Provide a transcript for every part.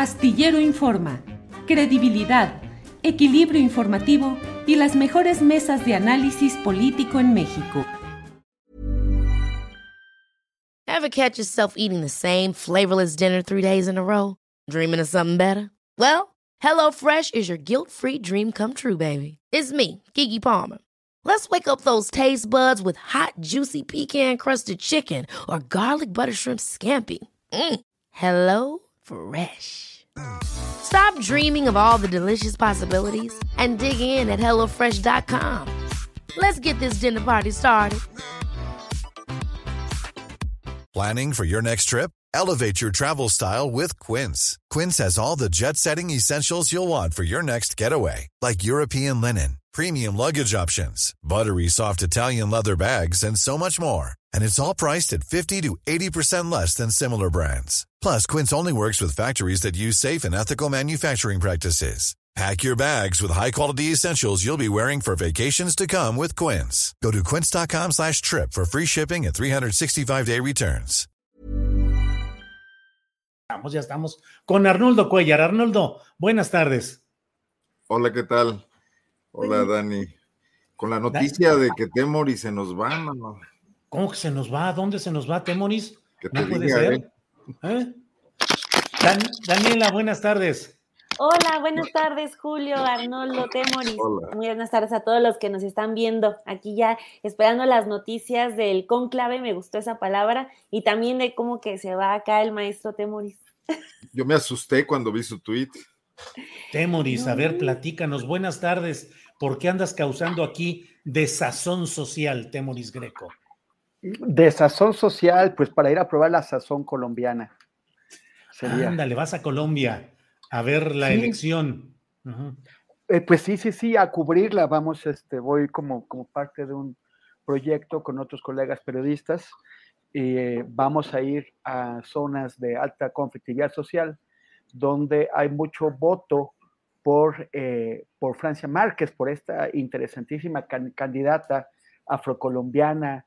Castillero Informa, credibilidad, equilibrio informativo y las mejores mesas de análisis político en México. Ever catch yourself eating the same flavorless dinner 3 days in a row? Dreaming of something better? Well, HelloFresh is your guilt-free dream come true, baby. It's me, Gigi Palmer. Let's wake up those taste buds with hot, juicy pecan-crusted chicken or garlic butter shrimp scampi. Mm. Hello Fresh. Stop dreaming of all the delicious possibilities and dig in at HelloFresh.com. Let's get this dinner party started. Planning for your next trip? Elevate your travel style with Quince. Quince has all the jet-setting essentials you'll want for your next getaway, like European linen, premium luggage options, buttery soft Italian leather bags, and so much more. And it's all priced at 50 to 80% less than similar brands. Plus, Quince only works with factories that use safe and ethical manufacturing practices. Pack your bags with high-quality essentials you'll be wearing for vacations to come with Quince. Go to quince.com/trip for free shipping and 365-day returns. Ya estamos con Arnoldo Cuéllar. Arnoldo, buenas tardes. Hola, ¿qué tal? Hola, Dani. Con la noticia de que Temoris se nos va, mano. ¿Cómo que se nos va? ¿Dónde se nos va, Temoris? Que te diga, ¿eh? Daniela, buenas tardes. Hola, buenas tardes, Julio, Arnoldo, Temoris. Hola. Muy buenas tardes a todos los que nos están viendo. Aquí ya esperando las noticias del cónclave, me gustó esa palabra, y también de cómo que se va acá el maestro Temoris. Yo me asusté cuando vi su tuit. Temoris, a ver, platícanos. Buenas tardes. ¿Por qué andas causando aquí desazón social, Temoris Greco? De sazón social, pues para ir a probar la sazón colombiana. Sería. Ándale, vas a Colombia a ver la elección. Uh-huh. Pues sí, a cubrirla. Vamos, voy como parte de un proyecto con otros colegas periodistas y vamos a ir a zonas de alta conflictividad social donde hay mucho voto por Francia Márquez, por esta interesantísima candidata afrocolombiana,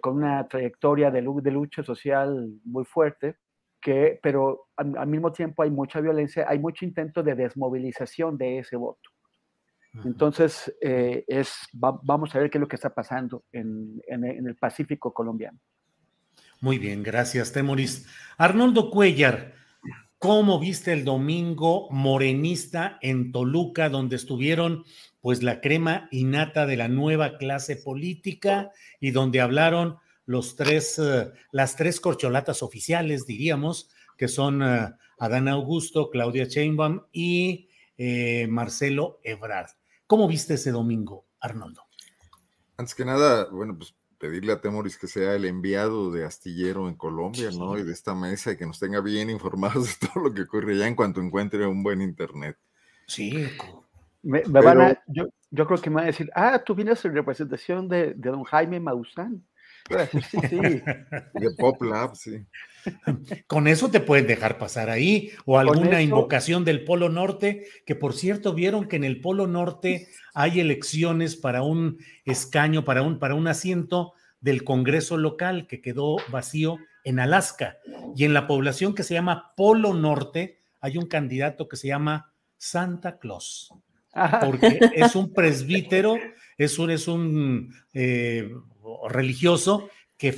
con una trayectoria de lucha social muy fuerte, pero al mismo tiempo hay mucha violencia, hay mucho intento de desmovilización de ese voto. Uh-huh. Entonces, vamos a ver qué es lo que está pasando en el Pacífico colombiano. Muy bien, gracias, Temoris. Arnoldo Cuéllar, ¿cómo viste el domingo morenista en Toluca, donde estuvieron pues la crema innata de la nueva clase política y donde hablaron las tres corcholatas oficiales, diríamos, que son Adán Augusto, Claudia Sheinbaum y Marcelo Ebrard? ¿Cómo viste ese domingo, Arnoldo? Antes que nada, bueno, pues pedirle a Temoris que sea el enviado de Astillero en Colombia, ¿no? Y de esta mesa, y que nos tenga bien informados de todo lo que ocurre allá en cuanto encuentre un buen internet. Sí, yo creo que me van a decir, tú vienes en representación de don Jaime Maussan. Sí. De Pop Lab, sí. Con eso te pueden dejar pasar ahí, o alguna invocación del Polo Norte, que por cierto vieron que en el Polo Norte hay elecciones para un escaño, para un asiento del Congreso local que quedó vacío en Alaska. Y en la población que se llama Polo Norte hay un candidato que se llama Santa Claus. Porque es un presbítero, es un religioso que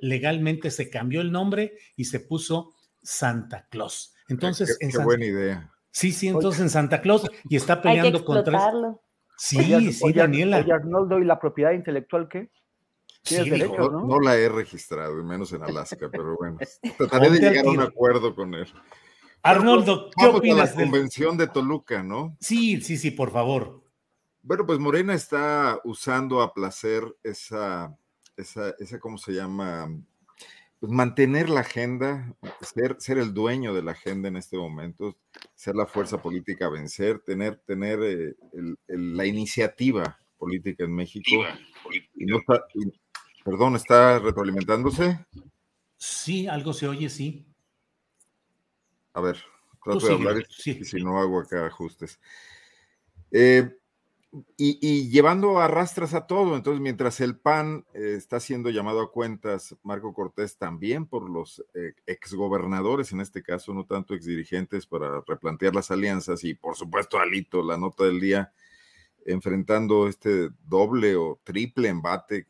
legalmente se cambió el nombre y se puso Santa Claus. Entonces, qué buena idea. Sí, entonces en Santa Claus, y está peleando contra... Sí, oye, sí, Daniela. Oye, Arnoldo, ¿y la propiedad intelectual qué? Sí, derecho, no la he registrado, y menos en Alaska, pero bueno, trataré de llegar a un acuerdo con él. Arnoldo, ¿qué opinas de la convención de Toluca, no? Sí, por favor. Bueno, pues Morena está usando a placer esa ¿cómo se llama? Pues mantener la agenda, ser el dueño de la agenda en este momento, ser la fuerza política a vencer, tener la iniciativa política en México. Y no está, perdón, ¿está retroalimentándose? Sí, algo se oye, sí. A ver, trato de hablar, si no hago acá ajustes. Y llevando a rastras a todo. Entonces, mientras el PAN está siendo llamado a cuentas, Marco Cortés también por los exgobernadores, en este caso no tanto exdirigentes, para replantear las alianzas, y por supuesto Alito, la nota del día, enfrentando este doble o triple embate,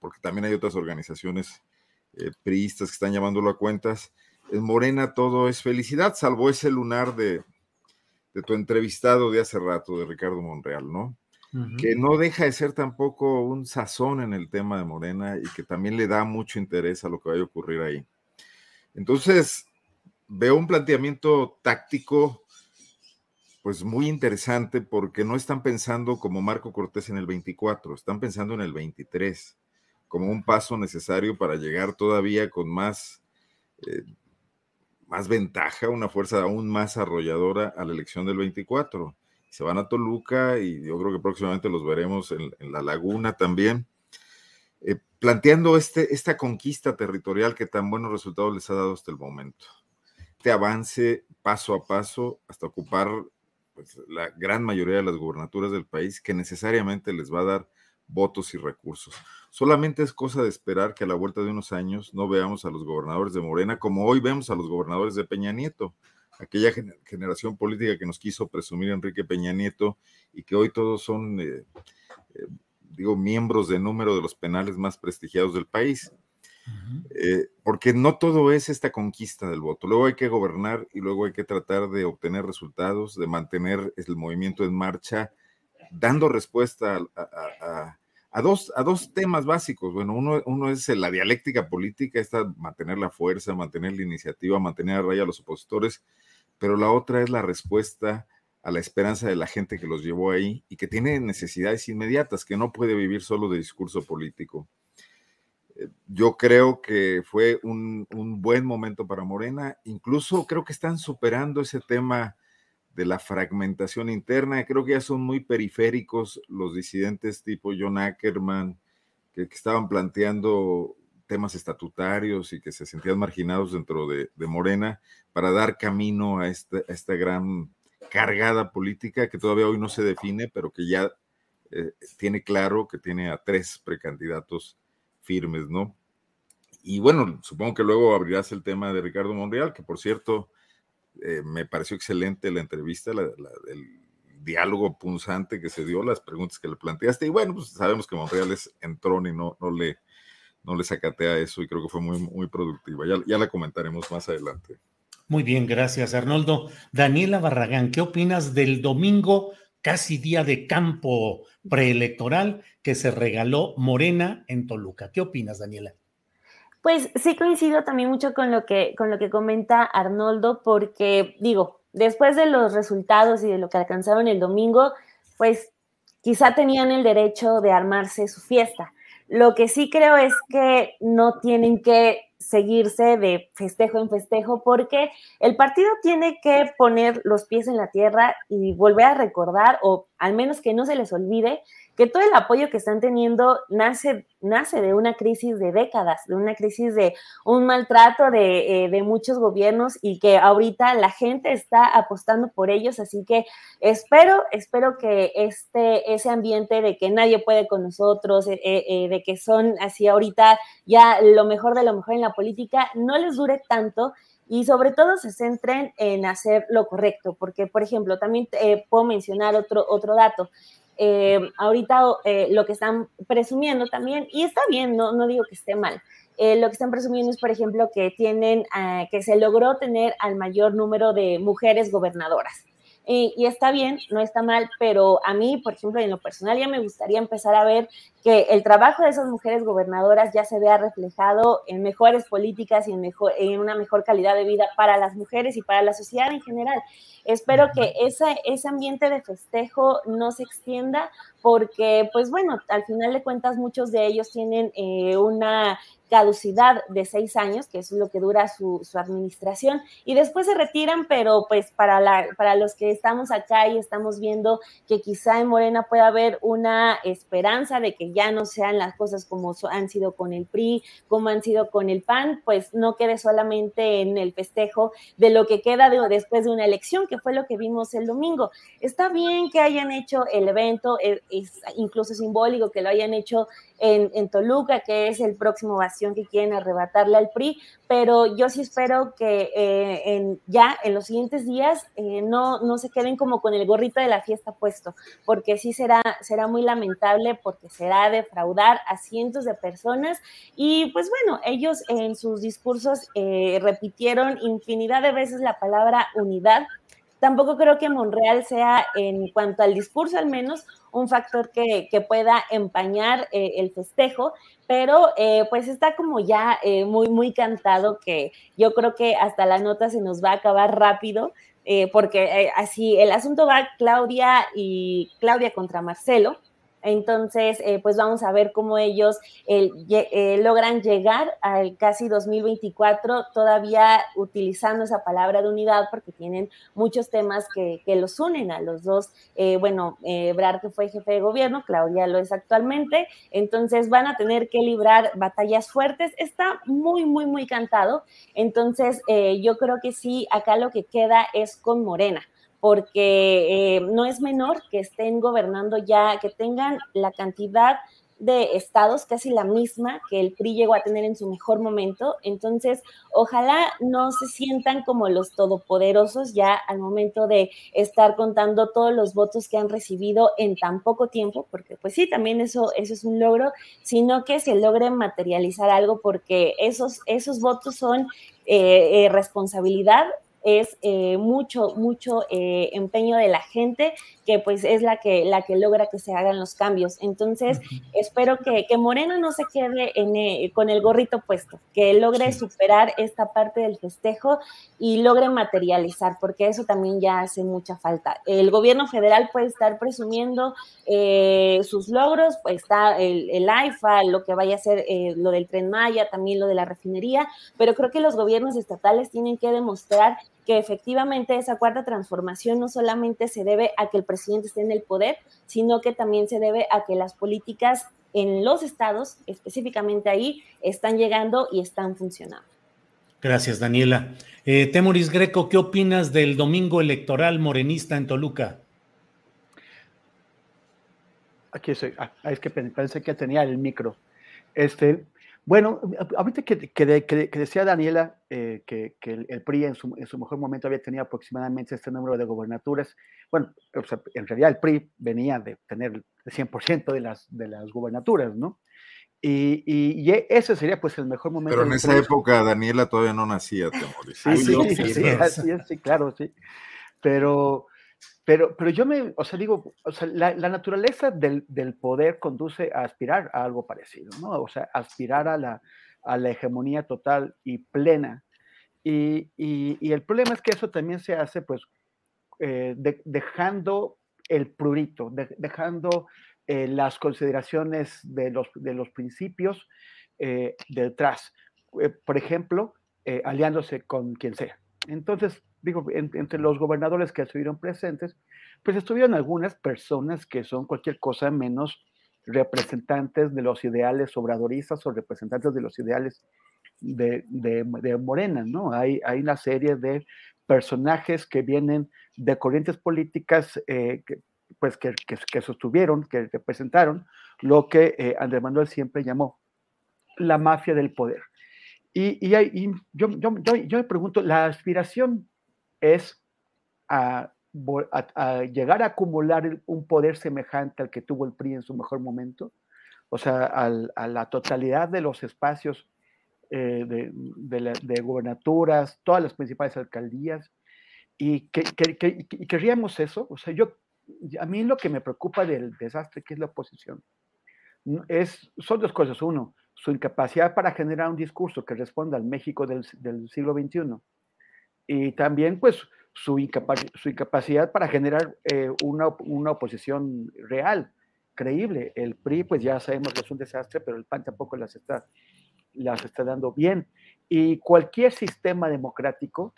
porque también hay otras organizaciones priistas que están llamándolo a cuentas. En Morena todo es felicidad, salvo ese lunar de tu entrevistado de hace rato, de Ricardo Monreal, ¿no? Uh-huh. Que no deja de ser tampoco un sazón en el tema de Morena y que también le da mucho interés a lo que vaya a ocurrir ahí. Entonces, veo un planteamiento táctico pues muy interesante, porque no están pensando como Marco Cortés en el 24, están pensando en el 23, como un paso necesario para llegar todavía con más ventaja, una fuerza aún más arrolladora a la elección del 24. Se van a Toluca y yo creo que próximamente los veremos en La Laguna también, planteando esta conquista territorial que tan buenos resultados les ha dado hasta el momento. Este avance paso a paso hasta ocupar pues la gran mayoría de las gubernaturas del país, que necesariamente les va a dar votos y recursos. Solamente es cosa de esperar que a la vuelta de unos años no veamos a los gobernadores de Morena como hoy vemos a los gobernadores de Peña Nieto, aquella generación política que nos quiso presumir Enrique Peña Nieto, y que hoy todos son, miembros de número de los penales más prestigiados del país. Uh-huh. Porque no todo es esta conquista del voto. Luego hay que gobernar y luego hay que tratar de obtener resultados, de mantener el movimiento en marcha, dando respuesta a dos temas básicos. Bueno, uno es la dialéctica política, mantener la fuerza, mantener la iniciativa, mantener a raya a los opositores, pero la otra es la respuesta a la esperanza de la gente que los llevó ahí y que tiene necesidades inmediatas, que no puede vivir solo de discurso político. Yo creo que fue un buen momento para Morena. Incluso creo que están superando ese tema de la fragmentación interna. Creo que ya son muy periféricos los disidentes tipo John Ackerman, que estaban planteando temas estatutarios y que se sentían marginados dentro de Morena, para dar camino a esta gran cargada política que todavía hoy no se define, pero que ya tiene claro que tiene a 3 precandidatos firmes, ¿no? Y bueno, supongo que luego abrirás el tema de Ricardo Monreal, que por cierto, me pareció excelente la entrevista, el diálogo punzante que se dio, las preguntas que le planteaste, y bueno, pues sabemos que Monreal es entrón y no le sacatea eso, y creo que fue muy, muy productiva. Ya la comentaremos más adelante. Muy bien, gracias, Arnoldo. Daniela Barragán, ¿qué opinas del domingo, casi día de campo preelectoral, que se regaló Morena en Toluca? ¿Qué opinas, Daniela? Pues sí coincido también mucho con lo que comenta Arnoldo, porque digo, después de los resultados y de lo que alcanzaron el domingo, pues quizá tenían el derecho de armarse su fiesta. Lo que sí creo es que no tienen que seguirse de festejo en festejo, porque el partido tiene que poner los pies en la tierra y volver a recordar, o al menos que no se les olvide, que todo el apoyo que están teniendo nace de una crisis de décadas, de una crisis de un maltrato de muchos gobiernos, y que ahorita la gente está apostando por ellos. Así que espero que ese ambiente de que nadie puede con nosotros, de que son así ahorita ya lo mejor de lo mejor en la política, no les dure tanto, y sobre todo se centren en hacer lo correcto. Porque, por ejemplo, también puedo mencionar otro dato. Ahorita lo que están presumiendo también, y está bien, no digo que esté mal, lo que están presumiendo es, por ejemplo, que que se logró tener al mayor número de mujeres gobernadoras. Y está bien, no está mal, pero a mí, por ejemplo, en lo personal ya me gustaría empezar a ver que el trabajo de esas mujeres gobernadoras ya se vea reflejado en mejores políticas y en una mejor calidad de vida para las mujeres y para la sociedad en general. Espero que ese ambiente de festejo no se extienda, porque, pues bueno, al final de cuentas muchos de ellos tienen una caducidad de 6 años, que es lo que dura su administración, y después se retiran, pero pues para los que estamos acá y estamos viendo que quizá en Morena pueda haber una esperanza de que ya no sean las cosas como han sido con el PRI, como han sido con el PAN, pues no quede solamente en el festejo de lo que queda después de una elección, que fue lo que vimos el domingo. Está bien que hayan hecho el evento, es incluso simbólico que lo hayan hecho en Toluca, que es el próximo bastión que quieren arrebatarle al PRI, pero yo sí espero que ya en los siguientes días no se queden como con el gorrito de la fiesta puesto, porque sí será muy lamentable, porque será defraudar a cientos de personas. Y pues bueno, ellos en sus discursos repitieron infinidad de veces la palabra unidad. Tampoco creo que Monreal sea, en cuanto al discurso al menos, un factor que pueda empañar el festejo, pero pues está como ya muy, muy cantado, que yo creo que hasta la nota se nos va a acabar rápido, porque así el asunto va Claudia contra Marcelo. Entonces, pues vamos a ver cómo ellos logran llegar al casi 2024 todavía utilizando esa palabra de unidad, porque tienen muchos temas que los unen a los dos. Ebrard, que fue jefe de gobierno, Claudia lo es actualmente. Entonces van a tener que librar batallas fuertes. Está muy, muy, muy cantado. Entonces, yo creo que sí, acá lo que queda es con Morena, porque no es menor que estén gobernando ya, que tengan la cantidad de estados, casi la misma que el PRI llegó a tener en su mejor momento. Entonces, ojalá no se sientan como los todopoderosos ya al momento de estar contando todos los votos que han recibido en tan poco tiempo, porque pues sí, también eso es un logro, sino que se logre materializar algo, porque esos votos son responsabilidad, es mucho empeño de la gente, que pues es la que logra que se hagan los cambios. Entonces, espero que Morena no se quede con el gorrito puesto, que logre superar esta parte del festejo y logre materializar, porque eso también ya hace mucha falta. El gobierno federal puede estar presumiendo sus logros, pues está el AIFA, lo que vaya a ser lo del Tren Maya, también lo de la refinería, pero creo que los gobiernos estatales tienen que demostrar que efectivamente esa cuarta transformación no solamente se debe a que el presidente esté en el poder, sino que también se debe a que las políticas en los estados, específicamente ahí, están llegando y están funcionando. Gracias, Daniela. Temoris Greco, ¿qué opinas del domingo electoral morenista en Toluca? Aquí soy, es que pensé que tenía el micro. Bueno, ahorita que decía Daniela que el PRI en su mejor momento había tenido aproximadamente este número de gobernaturas. Bueno, o sea, en realidad el PRI venía de tener el 100% de las gobernaturas, ¿no? Y ese sería pues el mejor momento. Pero en esa época Daniela todavía no nacía, Temoris. Sí, claro, sí. Pero yo la naturaleza del poder conduce a aspirar a algo parecido, ¿no? O sea, aspirar a la hegemonía total y plena. Y el problema es que eso también se hace, pues, dejando el prurito, dejando las consideraciones de los principios detrás. Por ejemplo, aliándose con quien sea. Entonces, digo, entre los gobernadores que estuvieron presentes, pues estuvieron algunas personas que son cualquier cosa menos representantes de los ideales obradoristas o representantes de los ideales de Morena, ¿no? Hay una serie de personajes que vienen de corrientes políticas que sostuvieron, que representaron lo que Andrés Manuel siempre llamó la mafia del poder. Y yo me pregunto, la aspiración es a llegar a acumular un poder semejante al que tuvo el PRI en su mejor momento, o sea, a la totalidad de los espacios de gobernaturas, todas las principales alcaldías, y que querríamos eso. O sea, a mí lo que me preocupa del desastre que es la oposición son dos cosas. Uno, su incapacidad para generar un discurso que responda al México del siglo XXI, y también pues su incapacidad para generar una oposición real, creíble. El PRI pues ya sabemos que es un desastre, pero el PAN tampoco las está las está dando bien. Y cualquier sistema democrático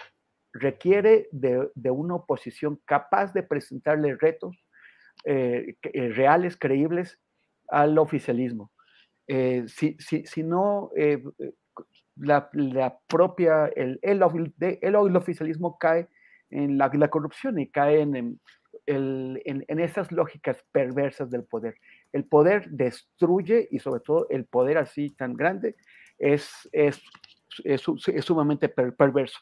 requiere de una oposición capaz de presentarle retos reales, creíbles al oficialismo. Si no, el oficialismo cae en la corrupción y cae en esas lógicas perversas del poder. El poder destruye, y sobre todo el poder así tan grande es sumamente perverso.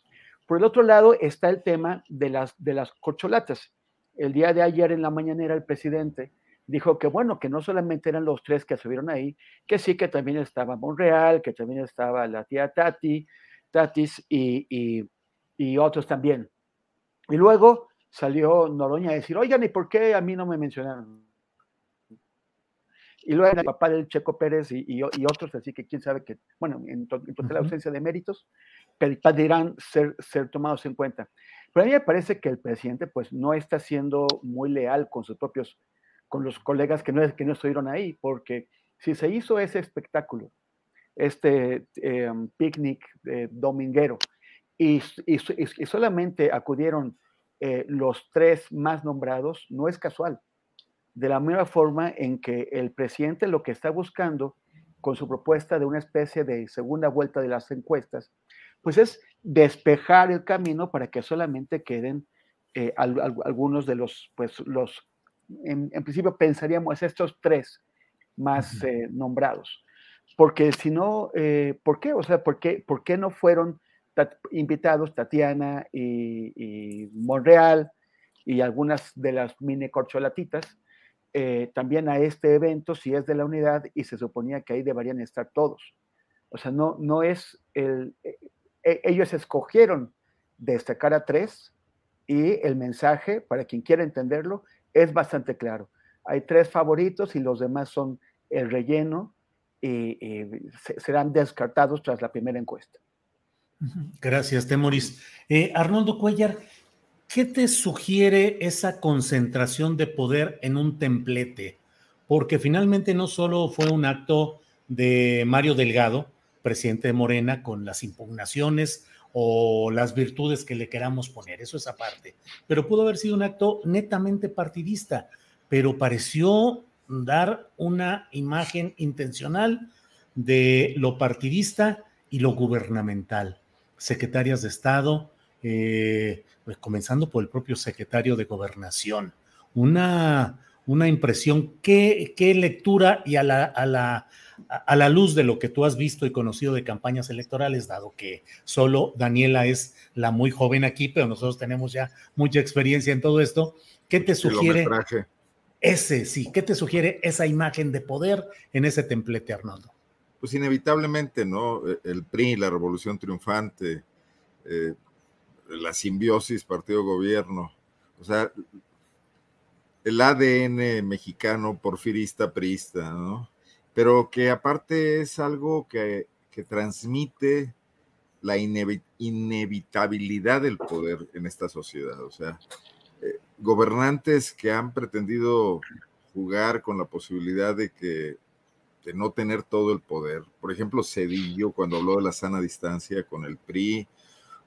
Por el otro lado está el tema de las corcholatas. El día de ayer en la mañanera el presidente dijo que bueno, que no solamente eran los tres que estuvieron ahí, que sí, que también estaba Monreal, que también estaba la tía Tatis y otros también. Y luego salió Noroña a decir, oigan, ¿y por qué a mí no me mencionaron? Y luego el papá del Checo Pérez y otros, así que quién sabe que, bueno, en total ausencia de méritos, pedirán ser tomados en cuenta. Pero a mí me parece que el presidente pues no está siendo muy leal con sus propios, con los colegas que no estuvieron ahí, porque si se hizo ese espectáculo, este picnic dominguero, y solamente acudieron los tres más nombrados, no es casual. De la misma forma en que el presidente lo que está buscando con su propuesta de una especie de segunda vuelta de las encuestas, pues es despejar el camino para que solamente queden algunos de los, pues los, en principio pensaríamos estos tres más nombrados. Porque si no, ¿por qué? O sea, ¿por qué no fueron invitados Tatiana y Monreal y algunas de las mini corcholatitas? También a este evento, si es de la unidad, y se suponía que ahí deberían estar todos. O sea, no es el... ellos escogieron destacar a tres, y el mensaje, para quien quiera entenderlo, es bastante claro. Hay tres favoritos y los demás son el relleno y serán descartados tras la primera encuesta. Gracias, Temoris. Arnoldo Cuéllar, ¿qué te sugiere esa concentración de poder en un templete? Porque finalmente no solo fue un acto de Mario Delgado, presidente de Morena, con las impugnaciones o las virtudes que le queramos poner, eso es aparte, pero pudo haber sido un acto netamente partidista, pero pareció dar una imagen intencional de lo partidista y lo gubernamental. Secretarias de Estado, pues comenzando por el propio secretario de Gobernación, una impresión, qué lectura, y a la luz de lo que tú has visto y conocido de campañas electorales, dado que solo Daniela es la muy joven aquí, pero nosotros tenemos ya mucha experiencia en todo esto, ¿qué te sugiere qué te sugiere esa imagen de poder en ese templete, Arnoldo? Pues inevitablemente, ¿no? El PRI, la Revolución Triunfante, la simbiosis partido-gobierno, o sea, el ADN mexicano porfirista-priista, ¿no? Pero que aparte es algo que transmite la inevitabilidad del poder en esta sociedad, o sea, gobernantes que han pretendido jugar con la posibilidad de no tener todo el poder, por ejemplo, Zedillo cuando habló de la sana distancia con el PRI,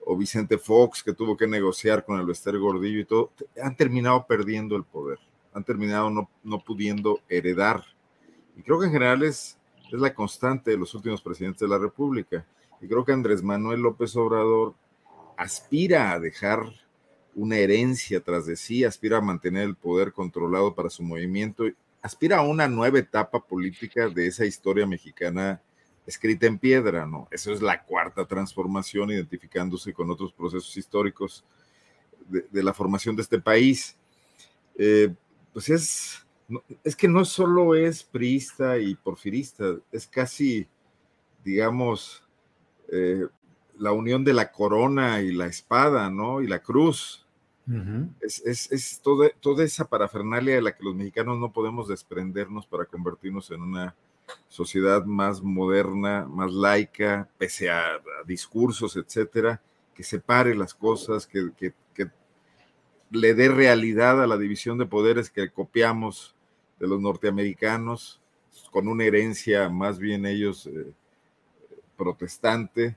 o Vicente Fox, que tuvo que negociar con el Ester Gordillo y todo, han terminado perdiendo el poder, han terminado no pudiendo heredar. Y creo que en general es la constante de los últimos presidentes de la República. Y creo que Andrés Manuel López Obrador aspira a dejar una herencia tras de sí, aspira a mantener el poder controlado para su movimiento, aspira a una nueva etapa política de esa historia mexicana escrita en piedra, ¿no? Eso es la cuarta transformación, identificándose con otros procesos históricos de la formación de este país. Pues es que no solo es priista y porfirista, es casi, digamos, la unión de la corona y la espada, ¿no? Y la cruz. Uh-huh. Es toda esa parafernalia de la que los mexicanos no podemos desprendernos para convertirnos en una sociedad más moderna, más laica, pese a discursos, etcétera, que separe las cosas, que le dé realidad a la división de poderes que copiamos de los norteamericanos, con una herencia más bien ellos protestante,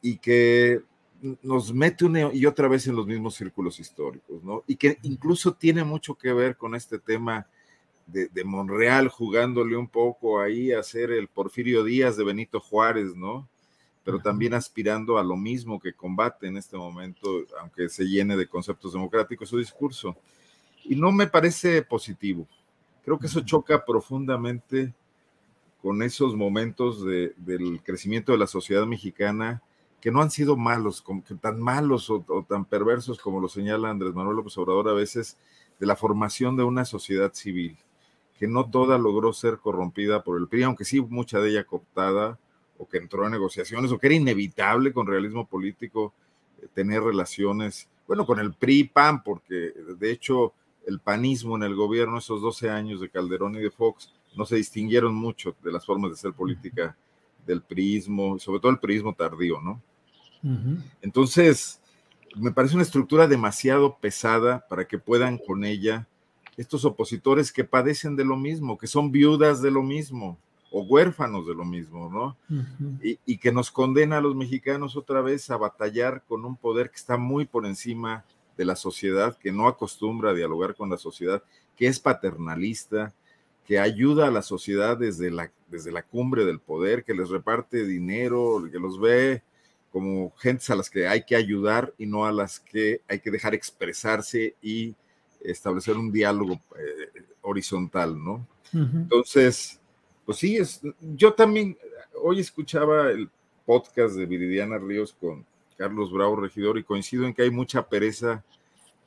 y que nos mete una y otra vez en los mismos círculos históricos, ¿no? Y que incluso tiene mucho que ver con este tema de Monreal jugándole un poco ahí a ser el Porfirio Díaz de Benito Juárez, ¿no? Pero también aspirando a lo mismo, que combate en este momento, aunque se llene de conceptos democráticos su discurso. Y no me parece positivo. Creo que eso choca profundamente con esos momentos del crecimiento de la sociedad mexicana, que no han sido malos, como que tan malos o tan perversos como lo señala Andrés Manuel López Obrador a veces, de la formación de una sociedad civil, que no toda logró ser corrompida por el PRI, aunque sí mucha de ella cooptada, o que entró a negociaciones, o que era inevitable con realismo político tener relaciones, bueno, con el PRI y PAN, porque de hecho el panismo en el gobierno, esos 12 años de Calderón y de Fox, no se distinguieron mucho de las formas de hacer política del priismo, sobre todo el priismo tardío, ¿no? Uh-huh. Entonces, me parece una estructura demasiado pesada para que puedan con ella estos opositores que padecen de lo mismo, que son viudas de lo mismo, o huérfanos de lo mismo, ¿no? Uh-huh. Y que nos condena a los mexicanos otra vez a batallar con un poder que está muy por encima de la sociedad, que no acostumbra a dialogar con la sociedad, que es paternalista, que ayuda a la sociedad desde la cumbre del poder, que les reparte dinero, que los ve como gentes a las que hay que ayudar y no a las que hay que dejar expresarse y establecer un diálogo horizontal, ¿no? Uh-huh. Entonces, pues sí, yo también hoy escuchaba el podcast de Viridiana Ríos con Carlos Bravo, regidor, y coincido en que hay mucha pereza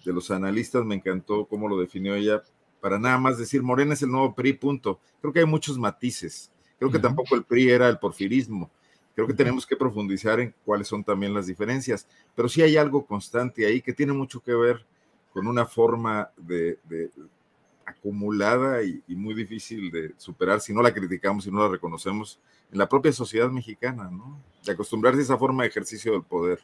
de los analistas. Me encantó cómo lo definió ella, para nada más decir Morena es el nuevo PRI, punto. Creo que hay muchos matices. Creo que tampoco el PRI era el porfirismo. Creo que tenemos que profundizar en cuáles son también las diferencias. Pero sí hay algo constante ahí que tiene mucho que ver con una forma de acumulada y muy difícil de superar, si no la criticamos, si no la reconocemos, en la propia sociedad mexicana, ¿no? De acostumbrarse a esa forma de ejercicio del poder.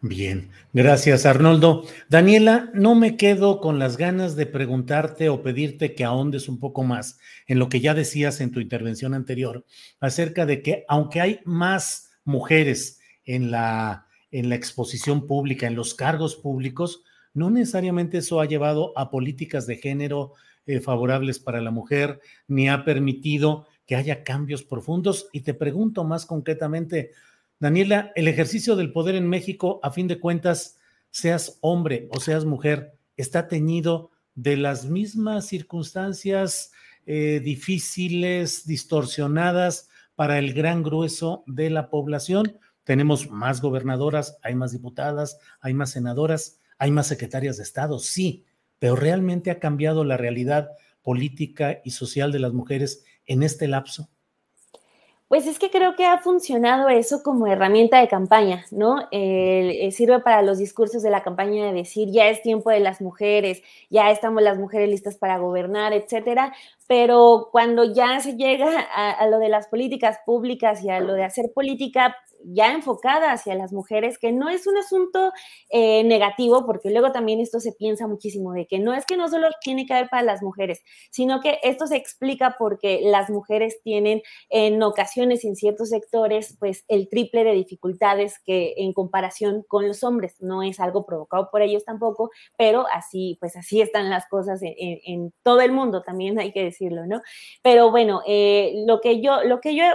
Bien, gracias Arnoldo. Daniela, no me quedo con las ganas de preguntarte o pedirte que ahondes un poco más en lo que ya decías en tu intervención anterior, acerca de que aunque hay más mujeres en la exposición pública, en los cargos públicos, no necesariamente eso ha llevado a políticas de género favorables para la mujer, ni ha permitido que haya cambios profundos. Y te pregunto más concretamente, Daniela, el ejercicio del poder en México, a fin de cuentas, seas hombre o seas mujer, está teñido de las mismas circunstancias difíciles, distorsionadas para el gran grueso de la población. Tenemos más gobernadoras, hay más diputadas, hay más senadoras, hay más secretarias de Estado, sí, pero ¿realmente ha cambiado la realidad política y social de las mujeres en este lapso? Pues es que creo que ha funcionado eso como herramienta de campaña, ¿no? Sirve para los discursos de la campaña de decir ya es tiempo de las mujeres, ya estamos las mujeres listas para gobernar, etcétera, pero cuando ya se llega a lo de las políticas públicas y a lo de hacer política ya enfocada hacia las mujeres, que no es un asunto negativo, porque luego también esto se piensa muchísimo, de que no solo tiene que haber para las mujeres, sino que esto se explica porque las mujeres tienen en ocasiones, en ciertos sectores, pues el triple de dificultades que en comparación con los hombres. No es algo provocado por ellos tampoco, pero así, pues así están las cosas en todo el mundo, también hay que decirlo, ¿no? Pero bueno, lo que yo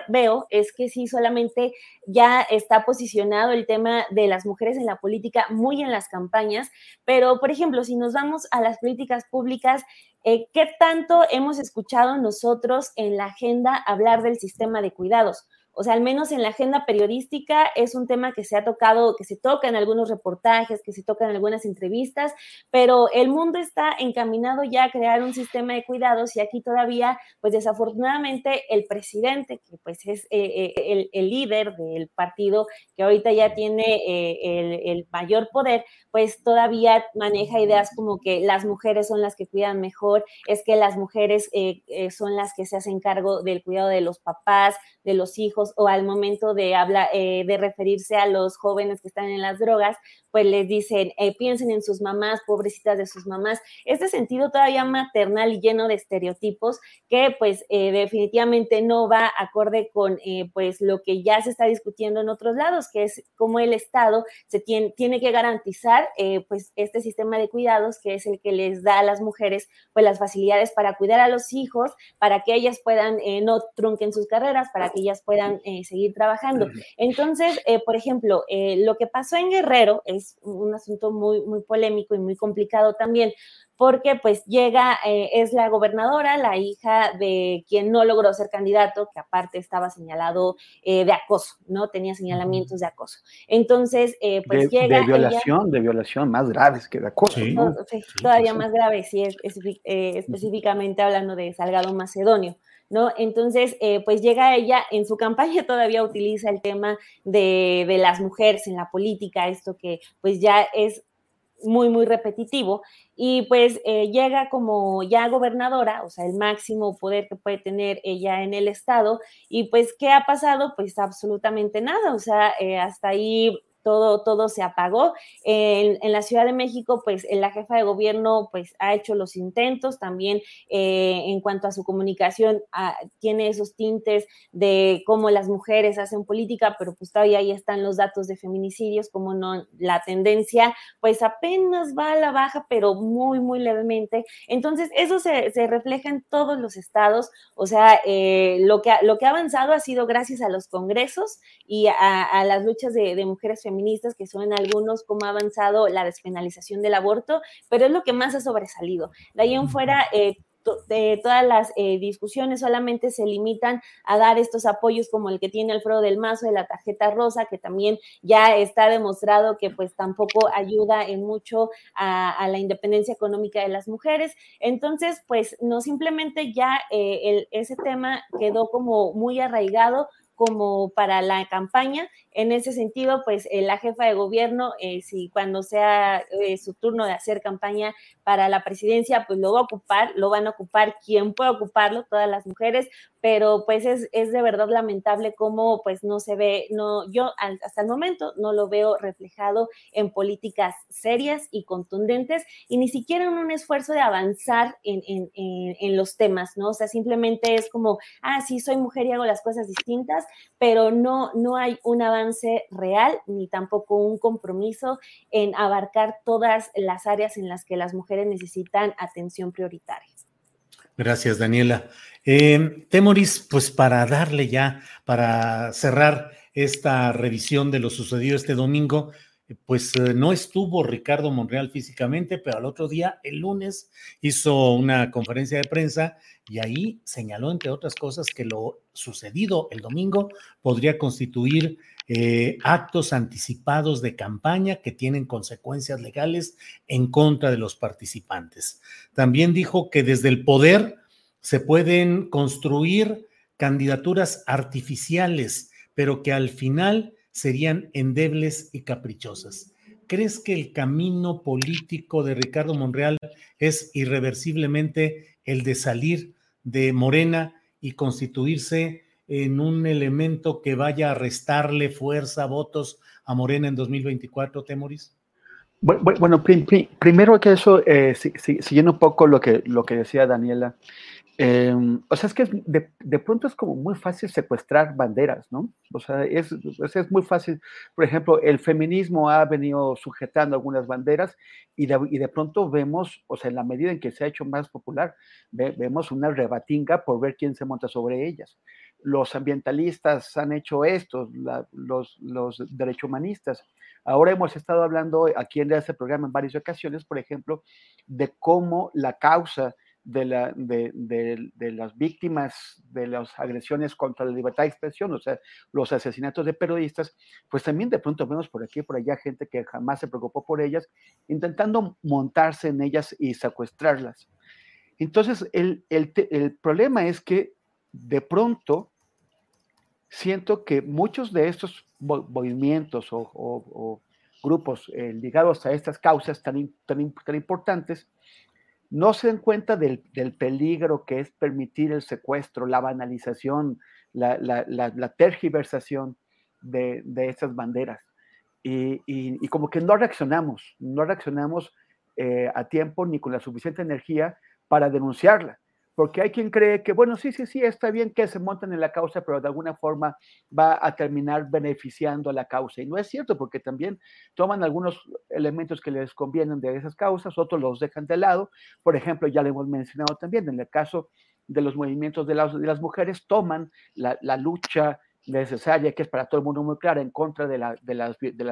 veo es que sí, solamente ya está posicionado el tema de las mujeres en la política muy en las campañas, pero por ejemplo, si nos vamos a las políticas públicas, ¿qué tanto hemos escuchado nosotros en la agenda hablar del sistema de cuidados? O sea, al menos en la agenda periodística es un tema que se ha tocado, que se toca en algunos reportajes, que se toca en algunas entrevistas, pero el mundo está encaminado ya a crear un sistema de cuidados y aquí todavía, pues desafortunadamente, el presidente, que pues es el líder del partido que ahorita ya tiene el mayor poder, pues todavía maneja ideas como que las mujeres son las que cuidan mejor, es que las mujeres son las que se hacen cargo del cuidado de los papás, de los hijos, grupos o al momento de hablar, de referirse a los jóvenes que están en las drogas, pues les dicen, piensen en sus mamás, pobrecitas de sus mamás. Este sentido todavía maternal y lleno de estereotipos que pues definitivamente no va acorde con pues lo que ya se está discutiendo en otros lados, que es cómo el Estado se tiene que garantizar pues este sistema de cuidados que es el que les da a las mujeres pues las facilidades para cuidar a los hijos, para que ellas puedan no trunquen sus carreras, para que ellas puedan seguir trabajando. Entonces, por ejemplo, lo que pasó en Guerrero es un asunto muy, muy polémico y muy complicado también, porque pues llega, es la gobernadora, la hija de quien no logró ser candidato, que aparte estaba señalado de acoso, ¿no? Tenía señalamientos de acoso. Entonces, pues llega... de violación más graves que de acoso. Sí, ¿no? Todavía más graves, sí, específicamente hablando de Salgado Macedonio, ¿no? Entonces, pues llega ella, en su campaña todavía utiliza el tema de las mujeres en la política, esto que pues ya es muy, muy repetitivo, y pues llega como ya gobernadora, o sea, el máximo poder que puede tener ella en el Estado, y pues, ¿qué ha pasado? Pues absolutamente nada, o sea, hasta ahí... Todo se apagó. En la Ciudad de México, pues la jefa de gobierno pues ha hecho los intentos también en cuanto a su comunicación, tiene esos tintes de cómo las mujeres hacen política, pero pues todavía ahí están los datos de feminicidios, como no, la tendencia pues apenas va a la baja, pero muy, muy levemente. Entonces eso se refleja en todos los estados, o sea, lo que ha avanzado ha sido gracias a los congresos y a las luchas de mujeres femeninas, feministas, que son algunos, cómo ha avanzado la despenalización del aborto, pero es lo que más ha sobresalido. De ahí en fuera, todas las discusiones solamente se limitan a dar estos apoyos como el que tiene Alfredo del Mazo de la tarjeta rosa, que también ya está demostrado que pues tampoco ayuda en mucho a la independencia económica de las mujeres. Entonces, pues no, simplemente ya ese tema quedó como muy arraigado como para la campaña. En ese sentido, pues la jefa de gobierno, si cuando sea su turno de hacer campaña para la presidencia, pues lo va a ocupar, lo van a ocupar quien pueda ocuparlo, todas las mujeres, pero pues es de verdad lamentable cómo pues no se ve, no, yo hasta el momento no lo veo reflejado en políticas serias y contundentes, y ni siquiera en un esfuerzo de avanzar en los temas, ¿no? O sea, simplemente es como, sí, soy mujer y hago las cosas distintas, pero no hay un avance real ni tampoco un compromiso en abarcar todas las áreas en las que las mujeres necesitan atención prioritaria. Gracias, Daniela. Temoris, pues para darle ya, para cerrar esta revisión de lo sucedido este domingo, pues no estuvo Ricardo Monreal físicamente, pero al otro día, el lunes, hizo una conferencia de prensa y ahí señaló, entre otras cosas, que lo sucedido el domingo podría constituir actos anticipados de campaña que tienen consecuencias legales en contra de los participantes. También dijo que desde el poder se pueden construir candidaturas artificiales, pero que al final serían endebles y caprichosas. ¿Crees que el camino político de Ricardo Monreal es irreversiblemente el de salir de Morena y constituirse en un elemento que vaya a restarle fuerza, votos a Morena en 2024, Temoris? Bueno, primero que eso, siguiendo un poco lo que decía Daniela, o sea, es que de pronto es como muy fácil secuestrar banderas, ¿no? O sea, es muy fácil. Por ejemplo, el feminismo ha venido sujetando algunas banderas y de pronto vemos, o sea, en la medida en que se ha hecho más popular, vemos una rebatinga por ver quién se monta sobre ellas. Los ambientalistas han hecho esto, los derechohumanistas. Ahora hemos estado hablando aquí en este programa en varias ocasiones, por ejemplo, de cómo la causa de las víctimas de las agresiones contra la libertad de expresión, o sea, los asesinatos de periodistas, pues también de pronto vemos por aquí y por allá gente que jamás se preocupó por ellas, intentando montarse en ellas y secuestrarlas. Entonces, el problema es que de pronto siento que muchos de estos movimientos o grupos ligados a estas causas tan importantes no se dan cuenta del peligro que es permitir el secuestro, la banalización, la tergiversación de esas banderas. Y como que no reaccionamos a tiempo ni con la suficiente energía para denunciarla, porque hay quien cree que, bueno, sí, está bien que se monten en la causa, pero de alguna forma va a terminar beneficiando a la causa. Y no es cierto, porque también toman algunos elementos que les convienen de esas causas, otros los dejan de lado. Por ejemplo, ya lo hemos mencionado también, en el caso de los movimientos de las mujeres, toman la lucha necesaria, que es para todo el mundo muy clara, en contra de las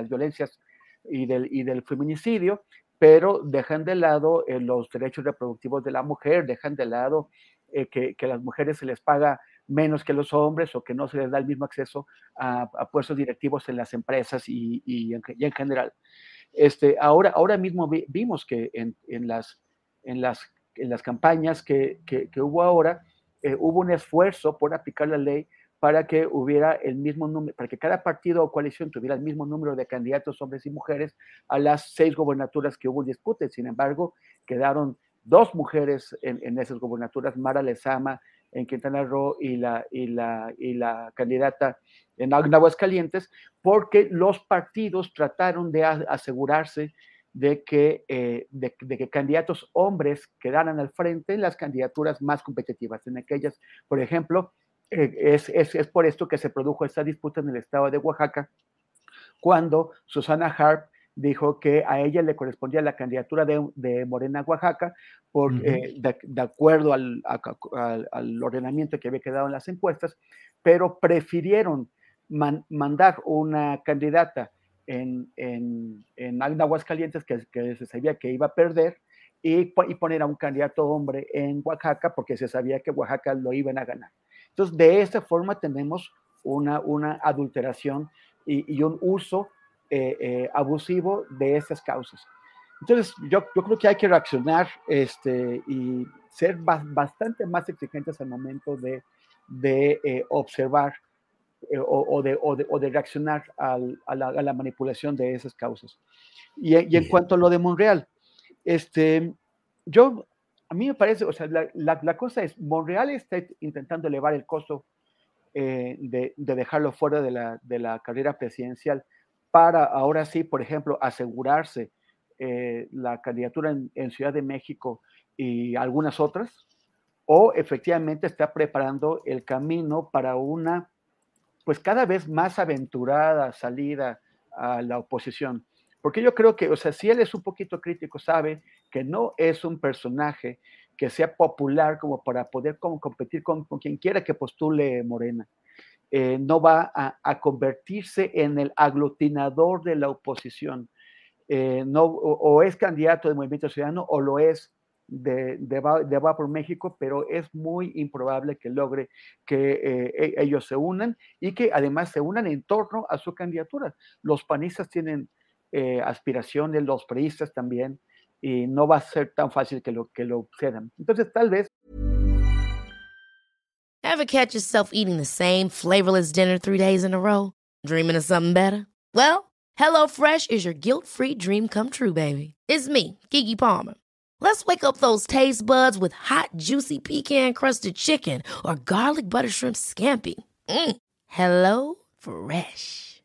violencias y del feminicidio, pero dejan de lado los derechos reproductivos de la mujer, dejan de lado que a las mujeres se les paga menos que a los hombres, o que no se les da el mismo acceso a puestos directivos en las empresas y en general. Ahora mismo vimos que en las campañas que hubo ahora, hubo un esfuerzo por aplicar la ley para que hubiera el mismo número, para que cada partido o coalición tuviera el mismo número de candidatos, hombres y mujeres, a las 6 gobernaturas que hubo en disputa. Sin embargo, quedaron 2 mujeres en esas gobernaturas, Mara Lezama en Quintana Roo y la candidata en Aguascalientes, porque los partidos trataron de asegurarse de que candidatos hombres quedaran al frente en las candidaturas más competitivas, en aquellas, por ejemplo. Es por esto que se produjo esta disputa en el estado de Oaxaca, cuando Susana Harp dijo que a ella le correspondía la candidatura de Morena Oaxaca, de acuerdo al ordenamiento que había quedado en las encuestas, pero prefirieron mandar una candidata en Aguascalientes que se sabía que iba a perder, y poner a un candidato hombre en Oaxaca, porque se sabía que Oaxaca lo iban a ganar. Entonces, de esta forma tenemos una adulteración y un uso abusivo de estas causas. Entonces, yo creo que hay que reaccionar y ser bastante más exigentes al momento de observar o de reaccionar a la manipulación de esas causas. Y en cuanto a lo de Monreal, a mí me parece, o sea, la cosa es, Monreal está intentando elevar el costo de dejarlo fuera de la carrera presidencial para, ahora sí, por ejemplo, asegurarse la candidatura en Ciudad de México y algunas otras, o efectivamente está preparando el camino para una, pues, cada vez más aventurada salida a la oposición. Porque yo creo que, o sea, si él es un poquito crítico, sabe que no es un personaje que sea popular como para poder competir con quien quiera que postule Morena. No va a convertirse en el aglutinador de la oposición. O es candidato de Movimiento Ciudadano o lo es de Va por México, pero es muy improbable que logre que ellos se unan, y que además se unan en torno a su candidatura. Los panistas tienen aspiraciones, los priistas también, y no va a ser tan fácil que lo obcedan. Entonces, tal vez. Ever catch yourself eating the same flavorless dinner 3 days in a row? Dreaming of something better? Well, HelloFresh is your guilt-free dream come true, baby. It's me, Gigi Palmer. Let's wake up those taste buds with hot, juicy pecan-crusted chicken or garlic butter shrimp scampi. HelloFresh.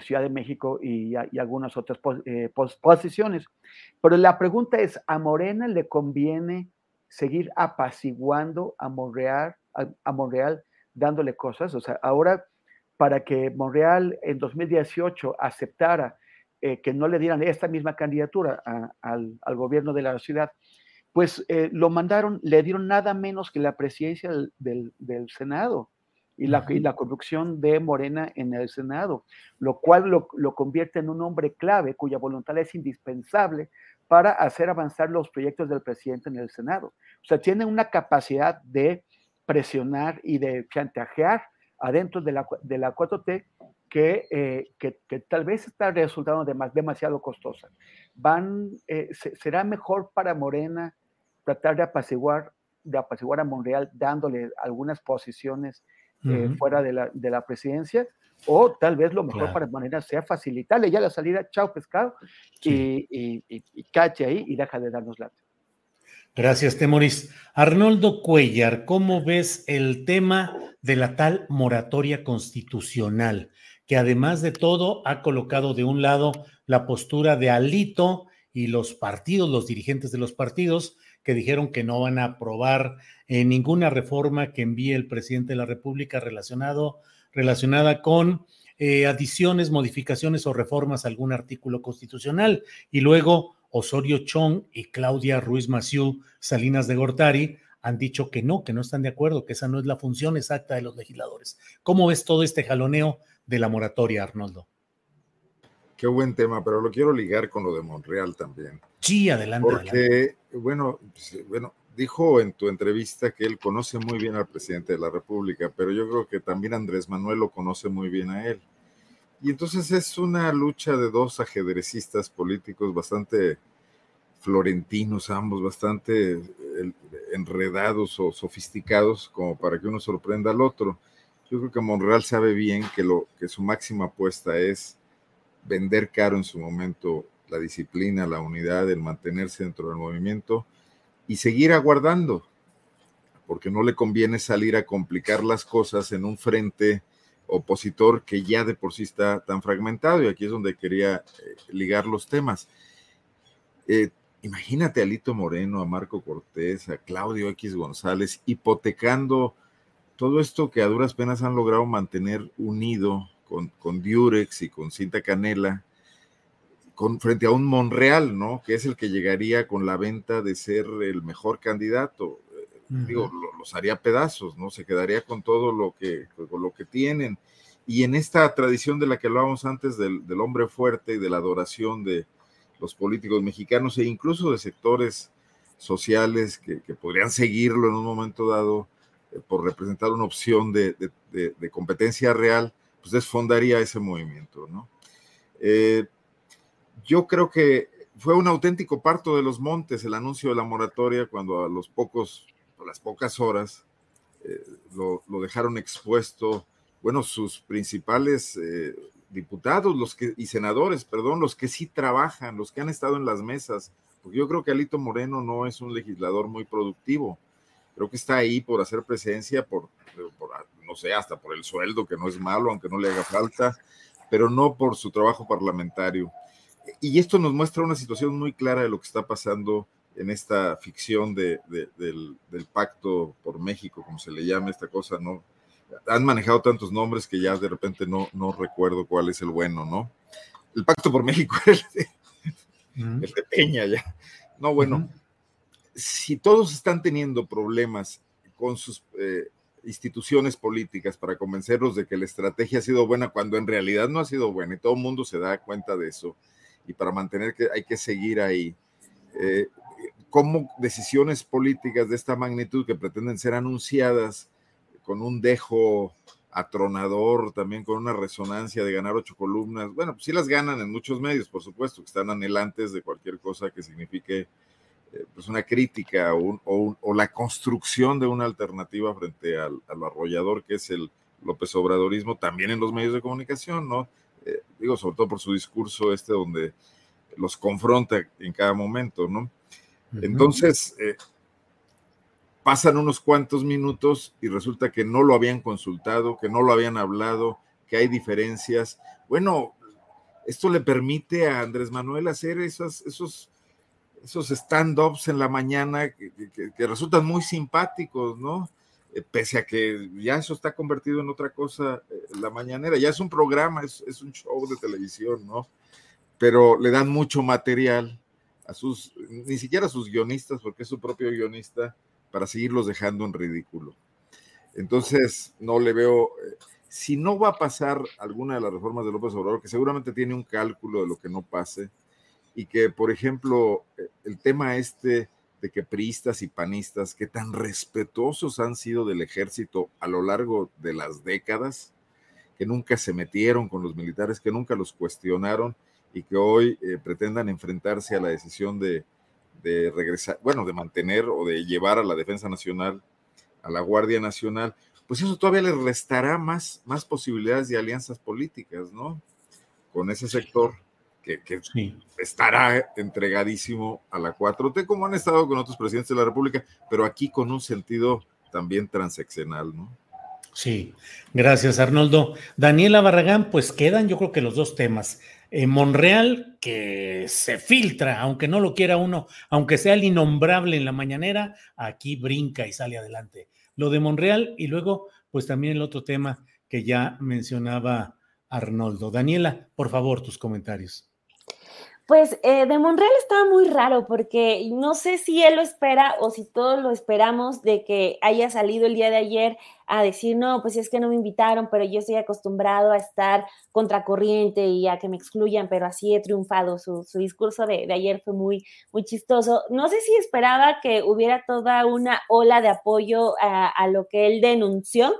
Ciudad de México y algunas otras posiciones. Pero la pregunta es, ¿a Morena le conviene seguir apaciguando a Monreal dándole cosas? O sea, ahora, para que Monreal en 2018 aceptara que no le dieran esta misma candidatura al gobierno de la ciudad, pues lo mandaron, le dieron nada menos que la presidencia del Senado y la corrupción de Morena en el Senado, lo cual lo convierte en un hombre clave cuya voluntad es indispensable para hacer avanzar los proyectos del presidente en el Senado. O sea, tiene una capacidad de presionar y de chantajear adentro de la 4T que tal vez está resultando demasiado costosa. Será mejor para Morena tratar de apaciguar a Monreal dándole algunas posiciones fuera de la presidencia, o tal vez lo mejor para Morena sea facilitarle ya la salida, chao pescado, y cache ahí y deja de darnos lata. Gracias, Temoris. Arnoldo Cuéllar, ¿cómo ves el tema de la tal moratoria constitucional, que además de todo ha colocado de un lado la postura de Alito y los partidos, los dirigentes de los partidos, que dijeron que no van a aprobar ninguna reforma que envíe el presidente de la República relacionada con adiciones, modificaciones o reformas a algún artículo constitucional? Y luego Osorio Chong y Claudia Ruiz Massieu Salinas de Gortari han dicho que no están de acuerdo, que esa no es la función exacta de los legisladores. ¿Cómo ves todo este jaloneo de la moratoria, Arnoldo? Qué buen tema, pero lo quiero ligar con lo de Monreal también. Sí, adelante. Porque, bueno, dijo en tu entrevista que él conoce muy bien al presidente de la República, pero yo creo que también Andrés Manuel lo conoce muy bien a él. Y entonces es una lucha de dos ajedrecistas políticos bastante florentinos, ambos bastante enredados o sofisticados como para que uno sorprenda al otro. Yo creo que Monreal sabe bien que su máxima apuesta es vender caro en su momento la disciplina, la unidad, el mantenerse dentro del movimiento y seguir aguardando, porque no le conviene salir a complicar las cosas en un frente opositor que ya de por sí está tan fragmentado, y aquí es donde quería ligar los temas. Imagínate a Alito Moreno, a Marco Cortés, a Claudio X. González hipotecando todo esto que a duras penas han logrado mantener unido con Diurex y con cinta canela, frente a un Monreal, ¿no? Que es el que llegaría con la venta de ser el mejor candidato. Digo, los haría pedazos, ¿no? Se quedaría con todo lo que tienen. Y en esta tradición de la que hablábamos antes del hombre fuerte y de la adoración de los políticos mexicanos e incluso de sectores sociales que podrían seguirlo en un momento dado por representar una opción de competencia real, pues desfondaría ese movimiento, ¿no? Yo creo que fue un auténtico parto de los montes el anuncio de la moratoria, cuando a las pocas horas lo dejaron expuesto, bueno, sus principales diputados y senadores, perdón, los que sí trabajan, los que han estado en las mesas, porque yo creo que Alito Moreno no es un legislador muy productivo. Creo que está ahí por hacer presencia, por no sé, hasta por el sueldo, que no es malo, aunque no le haga falta, pero no por su trabajo parlamentario. Y esto nos muestra una situación muy clara de lo que está pasando en esta ficción del Pacto por México, como se le llama esta cosa, ¿no? Han manejado tantos nombres que ya de repente no recuerdo cuál es el bueno, ¿no? El Pacto por México es el de Peña ya. No, bueno, si todos están teniendo problemas con sus instituciones políticas para convencerlos de que la estrategia ha sido buena cuando en realidad no ha sido buena, y todo el mundo se da cuenta de eso, y para mantener que hay que seguir ahí, cómo decisiones políticas de esta magnitud que pretenden ser anunciadas con un dejo atronador, también con una resonancia de ganar 8 columnas, bueno, pues sí las ganan en muchos medios, por supuesto, que están anhelantes de cualquier cosa que signifique pues una crítica o la construcción de una alternativa frente al arrollador que es el López Obradorismo, también en los medios de comunicación, ¿no? Digo, sobre todo por su discurso donde los confronta en cada momento, ¿no? Entonces, pasan unos cuantos minutos y resulta que no lo habían consultado, que no lo habían hablado, que hay diferencias. Bueno, esto le permite a Andrés Manuel hacer esos stand-ups en la mañana que resultan muy simpáticos, ¿no? Pese a que ya eso está convertido en otra cosa, la mañanera, ya es un programa, es un show de televisión, ¿no? Pero le dan mucho material a sus ni siquiera sus guionistas, porque es su propio guionista, para seguirlos dejando en ridículo. Entonces, no le veo, si no va a pasar alguna de las reformas de López Obrador, que seguramente tiene un cálculo de lo que no pase, y que, por ejemplo, el tema este de que priistas y panistas, que tan respetuosos han sido del ejército a lo largo de las décadas, que nunca se metieron con los militares, que nunca los cuestionaron, y que hoy pretendan enfrentarse a la decisión de regresar, bueno, de mantener o de llevar a la Defensa Nacional, a la Guardia Nacional, pues eso todavía les restará más posibilidades de alianzas políticas, ¿no? Con ese sector que sí estará entregadísimo a la 4T, como han estado con otros presidentes de la República, pero aquí con un sentido también transeccional, ¿no? Sí, gracias, Arnoldo. Daniela Barragán, pues quedan, yo creo que los dos temas. Monreal, que se filtra, aunque no lo quiera uno, aunque sea el innombrable en la mañanera, aquí brinca y sale adelante. Lo de Monreal y luego, pues también el otro tema que ya mencionaba Arnoldo. Daniela, por favor, tus comentarios. Pues de Monreal estaba muy raro porque no sé si él lo espera o si todos lo esperamos de que haya salido el día de ayer a decir, no, pues es que no me invitaron, pero yo estoy acostumbrado a estar contracorriente y a que me excluyan, pero así he triunfado. Su discurso de ayer fue muy, muy chistoso. No sé si esperaba que hubiera toda una ola de apoyo a lo que él denunció,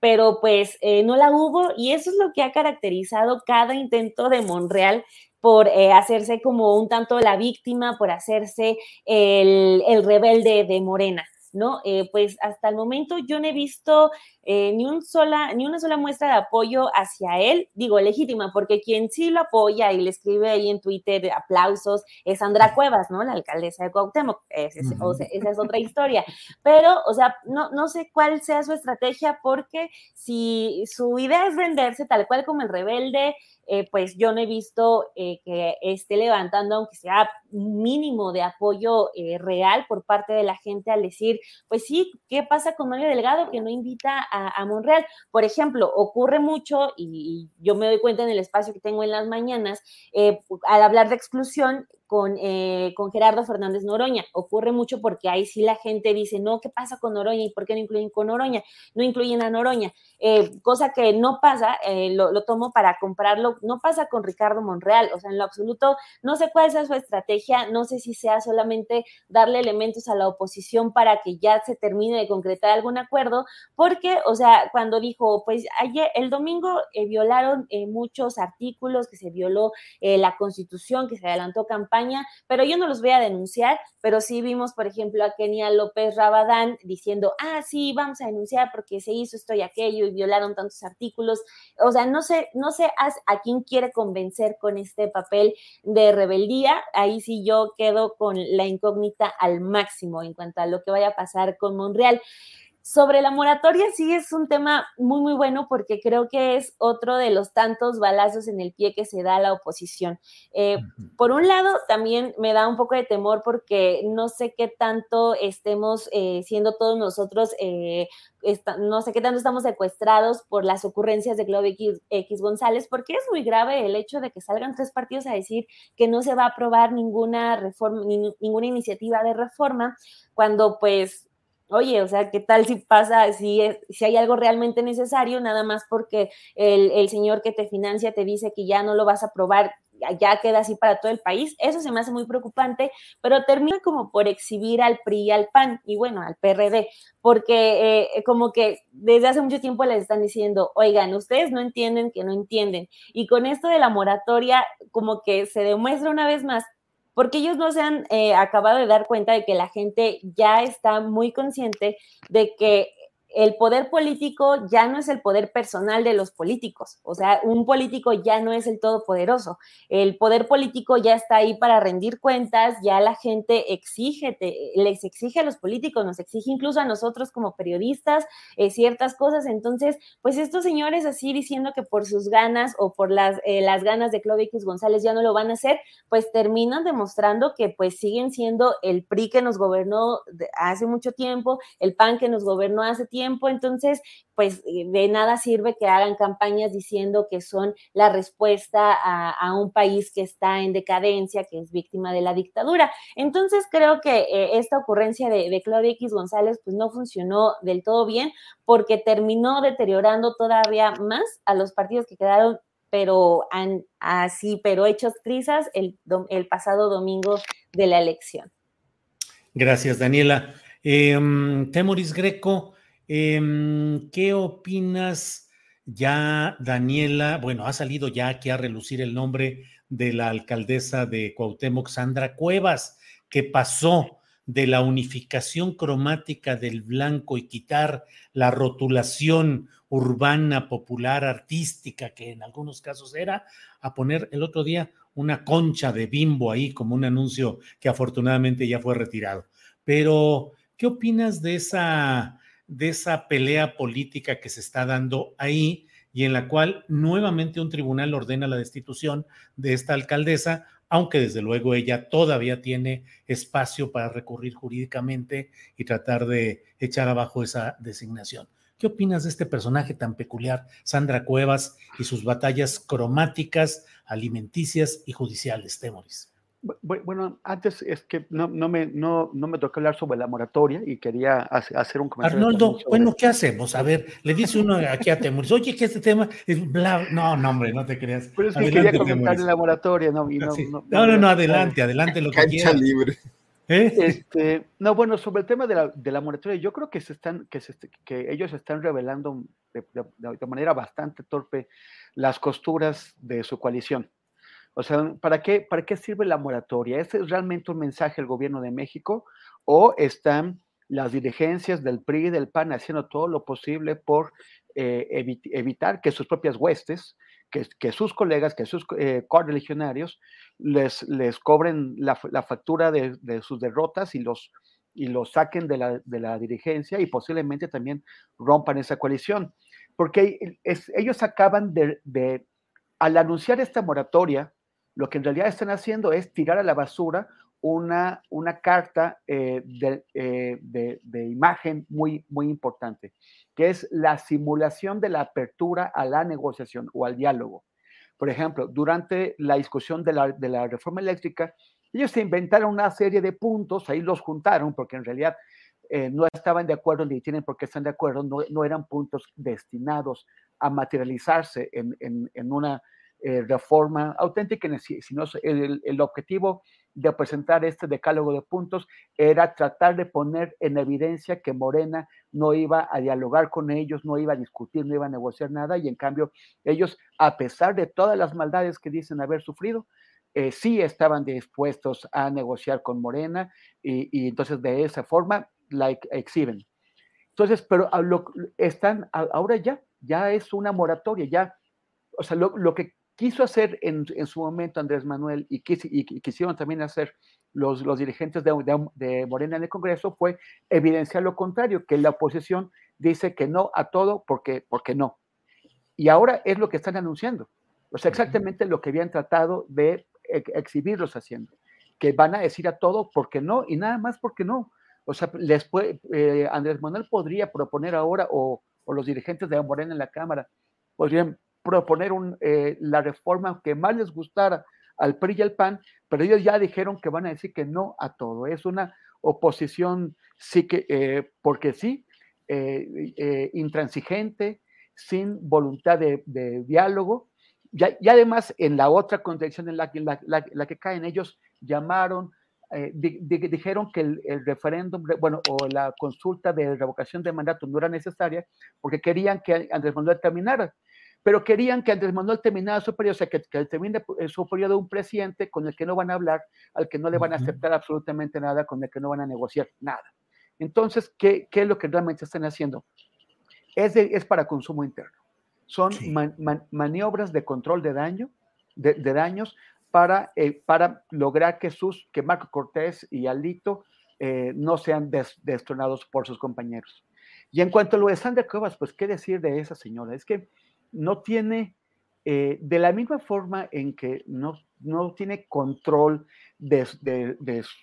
pero pues no la hubo y eso es lo que ha caracterizado cada intento de Monreal por hacerse como un tanto la víctima, por hacerse el rebelde de Morena, ¿no? Pues hasta el momento yo no he visto ni una sola muestra de apoyo hacia él, digo, legítima, porque quien sí lo apoya y le escribe ahí en Twitter aplausos es Sandra Cuevas, ¿no? La alcaldesa de Cuauhtémoc, o sea, esa es otra historia. Pero, o sea, no sé cuál sea su estrategia, porque si su idea es venderse tal cual como el rebelde, pues yo no he visto que esté levantando, aunque sea mínimo de apoyo real por parte de la gente al decir, pues sí, ¿qué pasa con Mario Delgado que no invita a Monreal? Por ejemplo, ocurre mucho, y yo me doy cuenta en el espacio que tengo en las mañanas, al hablar de exclusión, con Gerardo Fernández Noroña. Ocurre mucho porque ahí sí la gente dice, no, ¿qué pasa con Noroña? ¿Y por qué no incluyen con Noroña? No incluyen a Noroña. Cosa que no pasa, lo tomo para comprarlo, no pasa con Ricardo Monreal, o sea, en lo absoluto, no sé cuál sea su estrategia, no sé si sea solamente darle elementos a la oposición para que ya se termine de concretar algún acuerdo, porque, o sea, cuando dijo, pues ayer, el domingo violaron muchos artículos, que se violó la Constitución, que se adelantó campaña, pero yo no los voy a denunciar, pero sí vimos, por ejemplo, a Kenia López Rabadán diciendo, sí, vamos a denunciar porque se hizo esto y aquello y violaron tantos artículos. O sea, no sé a quién quiere convencer con este papel de rebeldía. Ahí sí yo quedo con la incógnita al máximo en cuanto a lo que vaya a pasar con Monreal. Sobre la moratoria sí es un tema muy, muy bueno porque creo que es otro de los tantos balazos en el pie que se da a la oposición. Por un lado, también me da un poco de temor porque no sé qué tanto estemos siendo todos nosotros, no sé qué tanto estamos secuestrados por las ocurrencias de Claudio X. González, porque es muy grave el hecho de que salgan tres partidos a decir que no se va a aprobar ninguna reforma, ninguna iniciativa de reforma, cuando pues... Oye, o sea, ¿qué tal si pasa, si hay algo realmente necesario, nada más porque el señor que te financia te dice que ya no lo vas a aprobar, ya queda así para todo el país? Eso se me hace muy preocupante, pero termina como por exhibir al PRI y al PAN, y bueno, al PRD, porque como que desde hace mucho tiempo les están diciendo, oigan, ustedes no entienden que no entienden, y con esto de la moratoria como que se demuestra una vez más, porque ellos no se han acabado de dar cuenta de que la gente ya está muy consciente de que el poder político ya no es el poder personal de los políticos, o sea, un político ya no es el todopoderoso, el poder político ya está ahí para rendir cuentas, ya la gente les exige a los políticos, nos exige incluso a nosotros como periodistas ciertas cosas, entonces, pues estos señores así diciendo que por sus ganas o por las ganas de Claudio X. González ya no lo van a hacer, pues terminan demostrando que pues siguen siendo el PRI que nos gobernó hace mucho tiempo, el PAN que nos gobernó hace tiempo, tiempo. Entonces, pues de nada sirve que hagan campañas diciendo que son la respuesta a un país que está en decadencia, que es víctima de la dictadura. Entonces, creo que esta ocurrencia de Claudio X. González pues no funcionó del todo bien, porque terminó deteriorando todavía más a los partidos que quedaron pero hechos trizas el pasado domingo de la elección. Gracias, Daniela. Temoris Greco, ¿qué opinas ya, Daniela? Bueno, ha salido ya aquí a relucir el nombre de la alcaldesa de Cuauhtémoc, Sandra Cuevas, que pasó de la unificación cromática del blanco y quitar la rotulación urbana, popular, artística, que en algunos casos era, a poner el otro día una concha de Bimbo ahí como un anuncio que afortunadamente ya fue retirado. Pero, ¿qué opinas de esa pelea política que se está dando ahí y en la cual nuevamente un tribunal ordena la destitución de esta alcaldesa, aunque desde luego ella todavía tiene espacio para recurrir jurídicamente y tratar de echar abajo esa designación? ¿Qué opinas de este personaje tan peculiar, Sandra Cuevas, y sus batallas cromáticas, alimenticias y judiciales, Temoris? Bueno, antes es que no me tocó hablar sobre la moratoria y quería hacer un comentario. Arnoldo, bueno, ¿qué hacemos? A ver, le dice uno aquí a Temoris, oye, que este tema es bla. No, hombre, no te creas. Pero es que adelante, quería comentar en la moratoria. No, adelante lo que quieras. Cancha libre. ¿Eh? Bueno, sobre el tema de la moratoria, yo creo que ellos están revelando de manera bastante torpe las costuras de su coalición. O sea, ¿para qué sirve la moratoria? ¿Ese es realmente un mensaje del gobierno de México? ¿O están las dirigencias del PRI y del PAN haciendo todo lo posible por evitar que sus propias huestes, que sus colegas, que sus correligionarios les cobren la factura de sus derrotas y los saquen de la dirigencia y posiblemente también rompan esa coalición? Porque ellos acaban de al anunciar esta moratoria, lo que en realidad están haciendo es tirar a la basura una carta de imagen muy, muy importante, que es la simulación de la apertura a la negociación o al diálogo. Por ejemplo, durante la discusión de la reforma eléctrica, ellos se inventaron una serie de puntos, ahí los juntaron, porque en realidad no estaban de acuerdo ni tienen por qué estar de acuerdo, no eran puntos destinados a materializarse en una reforma auténtica, sino el objetivo de presentar este decálogo de puntos era tratar de poner en evidencia que Morena no iba a dialogar con ellos, no iba a discutir, no iba a negociar nada, y en cambio ellos, a pesar de todas las maldades que dicen haber sufrido, sí estaban dispuestos a negociar con Morena, y entonces de esa forma la exhiben. Entonces, pero están ahora ya es una moratoria, ya, o sea, lo que quiso hacer en su momento Andrés Manuel y quisieron también hacer los dirigentes de Morena en el Congreso fue evidenciar lo contrario, que la oposición dice que no a todo porque no. Y ahora es lo que están anunciando. O sea, exactamente lo que habían tratado de exhibirlos haciendo, que van a decir a todo porque no y nada más porque no. O sea, Andrés Manuel podría proponer ahora, o los dirigentes de Morena en la Cámara podrían proponer la reforma que más les gustara al PRI y al PAN, pero ellos ya dijeron que van a decir que no a todo. Es una oposición, sí que, porque sí, intransigente, sin voluntad de diálogo. Y además, en la otra contradicción en la que caen, ellos llamaron, dijeron que el referéndum, o la consulta de revocación de mandato no era necesaria porque querían que Andrés Manuel terminara. Pero querían que Andrés Manuel terminara su periodo, o sea, que termine su periodo un presidente con el que no van a hablar, al que no le van a aceptar absolutamente nada, con el que no van a negociar nada. Entonces, ¿qué es lo que realmente están haciendo? Es para consumo interno. Son maniobras de control de daño, de daños, para lograr que Marco Cortés y Alito no sean destronados por sus compañeros. Y en cuanto a lo de Sandra Cuevas, pues, ¿qué decir de esa señora? Es que no tiene, de la misma forma en que no tiene control de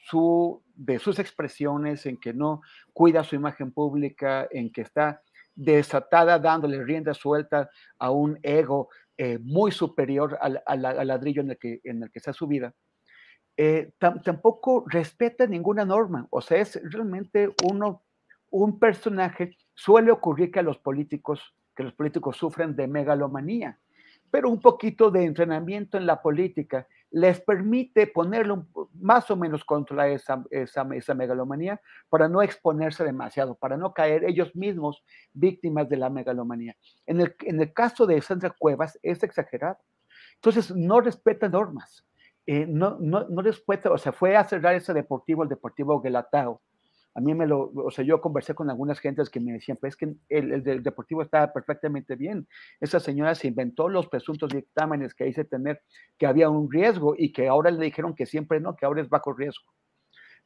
sus expresiones, en que no cuida su imagen pública, en que está desatada, dándole rienda suelta a un ego muy superior al ladrillo en el que está su vida, tampoco respeta ninguna norma. O sea, es realmente un personaje. Suele ocurrir que los políticos sufren de megalomanía, pero un poquito de entrenamiento en la política les permite ponerlo más o menos contra esa megalomanía, para no exponerse demasiado, para no caer ellos mismos víctimas de la megalomanía. En el caso de Sandra Cuevas es exagerado. Entonces no respeta normas, no respeta, o sea, fue a cerrar ese deportivo, el Deportivo Guelatao. A mí o sea, yo conversé con algunas gentes que me decían, pues que el deportivo estaba perfectamente bien. Esa señora se inventó los presuntos dictámenes que hice tener, que había un riesgo, y que ahora le dijeron que siempre no, que ahora es bajo riesgo.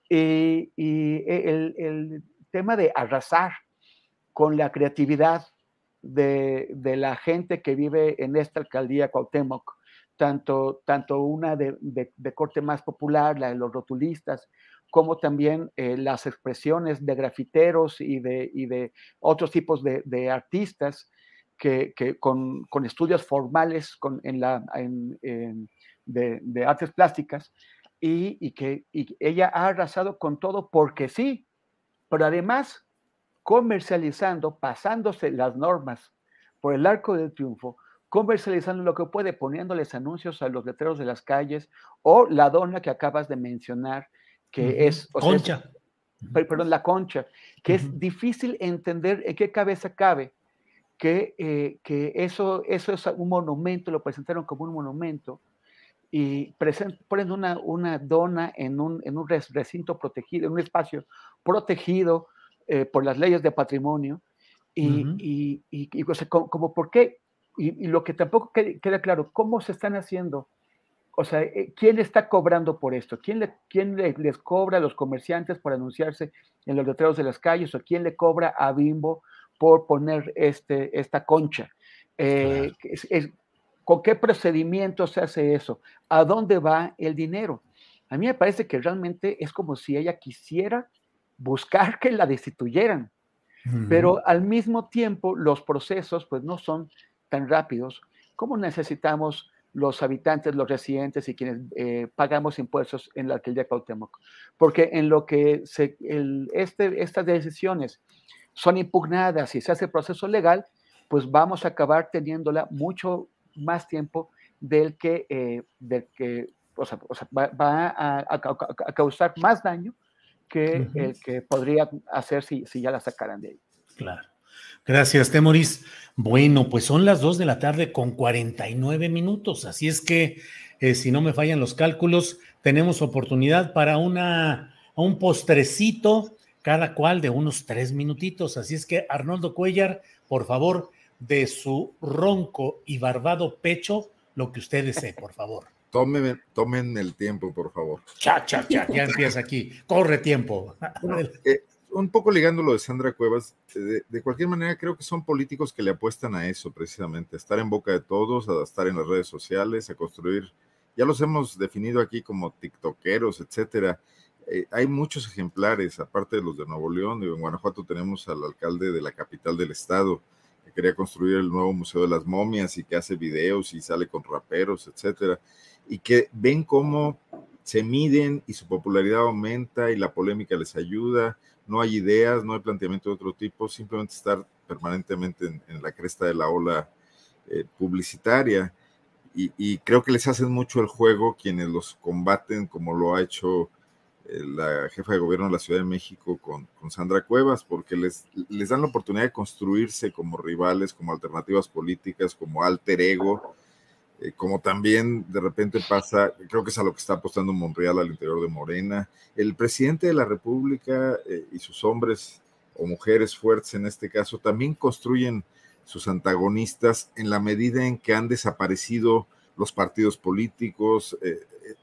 Y el tema de arrasar con la creatividad de la gente que vive en esta alcaldía Cuauhtémoc, tanto una de corte más popular, la de los rotulistas, como también las expresiones de grafiteros y de otros tipos de artistas que con estudios formales de artes plásticas, y ella ha arrasado con todo porque sí, pero además comercializando, pasándose las normas por el arco del triunfo, comercializando lo que puede, poniéndoles anuncios a los letreros de las calles, o la dona que acabas de mencionar, que es, o sea, Concha. Perdón, la Concha, que es difícil entender en qué cabeza cabe que eso es un monumento, lo presentaron como un monumento, y ponen una dona en un recinto protegido, en un espacio protegido por las leyes de patrimonio, y o sea, como por qué, y lo que tampoco queda claro, cómo se están haciendo. O sea, ¿quién está cobrando por esto? ¿Quién les cobra a los comerciantes por anunciarse en los letreros de las calles? ¿O quién le cobra a Bimbo por poner esta concha? Claro. ¿Con qué procedimiento se hace eso? ¿A dónde va el dinero? A mí me parece que realmente es como si ella quisiera buscar que la destituyeran, pero al mismo tiempo los procesos pues no son tan rápidos como necesitamos los habitantes, los residentes y quienes pagamos impuestos en la alcaldía Cuauhtémoc. Porque en lo que estas decisiones son impugnadas y se hace el proceso legal, pues vamos a acabar teniéndola mucho más tiempo del que o sea, va a causar más daño que el que podría hacer si ya la sacaran de ahí. Claro. Gracias, Temoris. Bueno, pues son las 2:49 PM. Así es que, si no me fallan los cálculos, tenemos oportunidad para un postrecito, cada cual de unos 3 minutitos. Así es que, Arnoldo Cuéllar, por favor, de su ronco y barbado pecho, lo que usted desee, por favor. Tomen el tiempo, por favor. Ya empieza aquí. Corre tiempo. Un poco ligando lo de Sandra Cuevas, de cualquier manera creo que son políticos que le apuestan a eso precisamente, a estar en boca de todos, a estar en las redes sociales, a construir, ya los hemos definido aquí como tiktokeros, etcétera. Hay muchos ejemplares, aparte de los de Nuevo León, en Guanajuato tenemos al alcalde de la capital del estado, que quería construir el nuevo Museo de las Momias y que hace videos y sale con raperos, etcétera, y que ven cómo se miden y su popularidad aumenta y la polémica les ayuda. No hay ideas, no hay planteamiento de otro tipo, simplemente estar permanentemente en la cresta de la ola publicitaria. Y creo que les hacen mucho el juego quienes los combaten, como lo ha hecho la jefa de gobierno de la Ciudad de México con Sandra Cuevas, porque les dan la oportunidad de construirse como rivales, como alternativas políticas, como alter ego, como también de repente pasa, creo que es a lo que está apostando Monreal al interior de Morena. El presidente de la República y sus hombres o mujeres fuertes en este caso también construyen sus antagonistas en la medida en que han desaparecido los partidos políticos,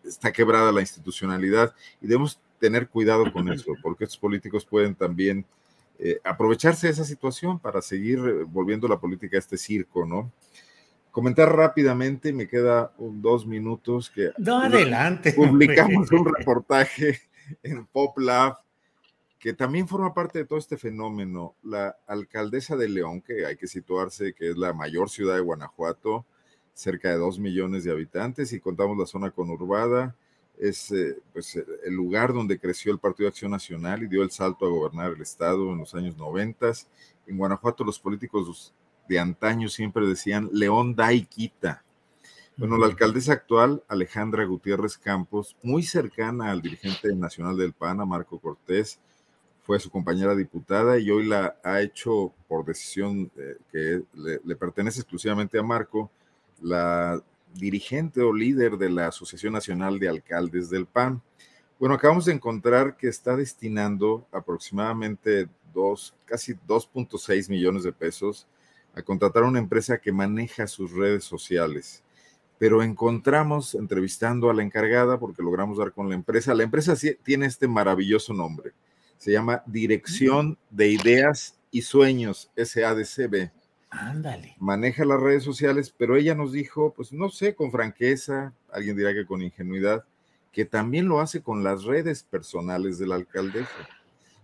está quebrada la institucionalidad y debemos tener cuidado con eso, porque estos políticos pueden también aprovecharse de esa situación para seguir volviendo la política a este circo, ¿no? Comentar rápidamente, me queda 2 minutos que... No, adelante. Publicamos un reportaje en Pop Lab que también forma parte de todo este fenómeno, la alcaldesa de León, que hay que situarse, que es la mayor ciudad de Guanajuato, cerca de 2 millones de habitantes, y contamos la zona conurbada, es pues, el lugar donde creció el Partido de Acción Nacional y dio el salto a gobernar el estado en los años 90. En Guanajuato los políticos de antaño siempre decían, León da y quita. Bueno, la alcaldesa actual, Alejandra Gutiérrez Campos, muy cercana al dirigente nacional del PAN, a Marco Cortés, fue su compañera diputada y hoy la ha hecho por decisión que le pertenece exclusivamente a Marco, la dirigente o líder de la Asociación Nacional de Alcaldes del PAN. Bueno, acabamos de encontrar que está destinando aproximadamente casi 2.6 millones de pesos a contratar a una empresa que maneja sus redes sociales. Pero encontramos, entrevistando a la encargada, porque logramos dar con la empresa tiene este maravilloso nombre, se llama Dirección de Ideas y Sueños, SADCB. Ándale. Maneja las redes sociales, pero ella nos dijo, pues no sé, con franqueza, alguien dirá que con ingenuidad, que también lo hace con las redes personales de la alcaldesa,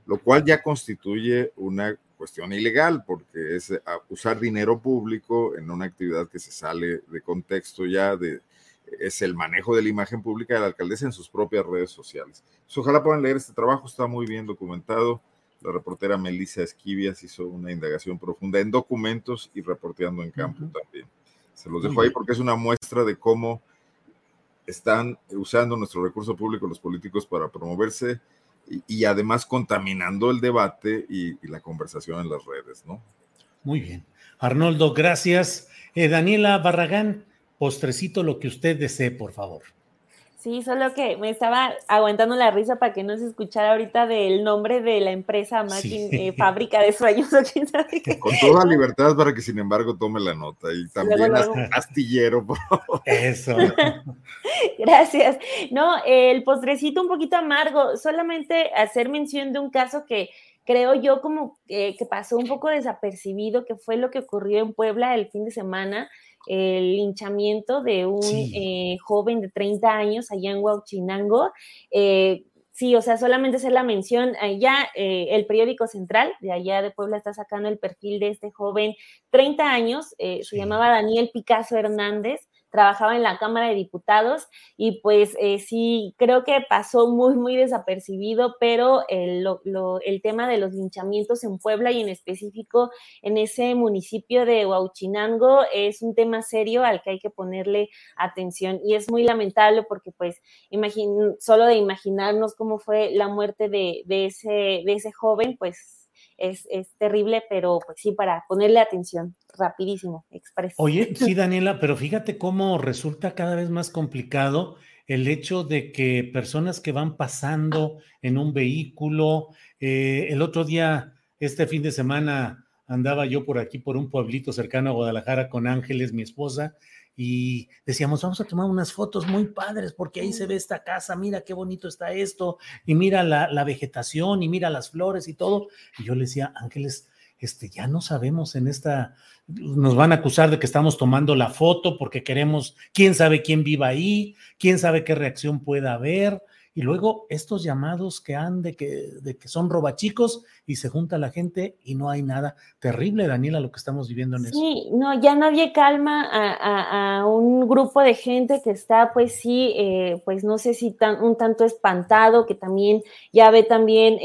lo cual ya constituye una cuestión ilegal, porque es usar dinero público en una actividad que se sale de contexto ya, es el manejo de la imagen pública de la alcaldesa en sus propias redes sociales. Entonces, ojalá puedan leer este trabajo, está muy bien documentado. La reportera Melissa Esquivias hizo una indagación profunda en documentos y reporteando en campo también. Se los dejo ahí porque es una muestra de cómo están usando nuestro recurso público los políticos para promoverse y además contaminando el debate y la conversación en las redes, ¿no? Muy bien. Arnoldo, gracias. Daniela Barragán, postrecito lo que usted desee, por favor. Sí, solo que me estaba aguantando la risa para que no se escuchara ahorita del nombre de la empresa Fábrica de Sueños o quién sabe qué. Con toda libertad para que sin embargo tome la nota y también Castillero, por favor. Eso. Gracias. No, el postrecito un poquito amargo, solamente hacer mención de un caso que creo yo como que pasó un poco desapercibido, que fue lo que ocurrió en Puebla el fin de semana, el linchamiento de un joven de 30 años allá en Huauchinango. Sí, o sea, solamente hacer la mención, allá el periódico Central de allá de Puebla está sacando el perfil de este joven, 30 años, se llamaba Daniel Picasso Hernández, trabajaba en la Cámara de Diputados y pues sí, creo que pasó muy, muy desapercibido, pero el tema de los linchamientos en Puebla y en específico en ese municipio de Huauchinango es un tema serio al que hay que ponerle atención y es muy lamentable porque pues solo de imaginarnos cómo fue la muerte de ese joven, pues es terrible, pero pues sí, para ponerle atención, rapidísimo, expreso. Oye, sí, Daniela, pero fíjate cómo resulta cada vez más complicado el hecho de que personas que van pasando en un vehículo, el otro día, este fin de semana, andaba yo por aquí, por un pueblito cercano a Guadalajara con Ángeles, mi esposa, y decíamos, vamos a tomar unas fotos muy padres porque ahí se ve esta casa, mira qué bonito está esto, y mira la vegetación, y mira las flores y todo. Y yo le decía, Ángeles, ya no sabemos en esta, nos van a acusar de que estamos tomando la foto porque queremos, quién sabe quién viva ahí, quién sabe qué reacción pueda haber. Y luego estos llamados que han de que son robachicos y se junta la gente y no hay nada. Terrible, Daniela, lo que estamos viviendo en eso. Sí, no, ya nadie calma a un grupo de gente que está, pues sí, pues no sé si un tanto espantado, que también ya ve también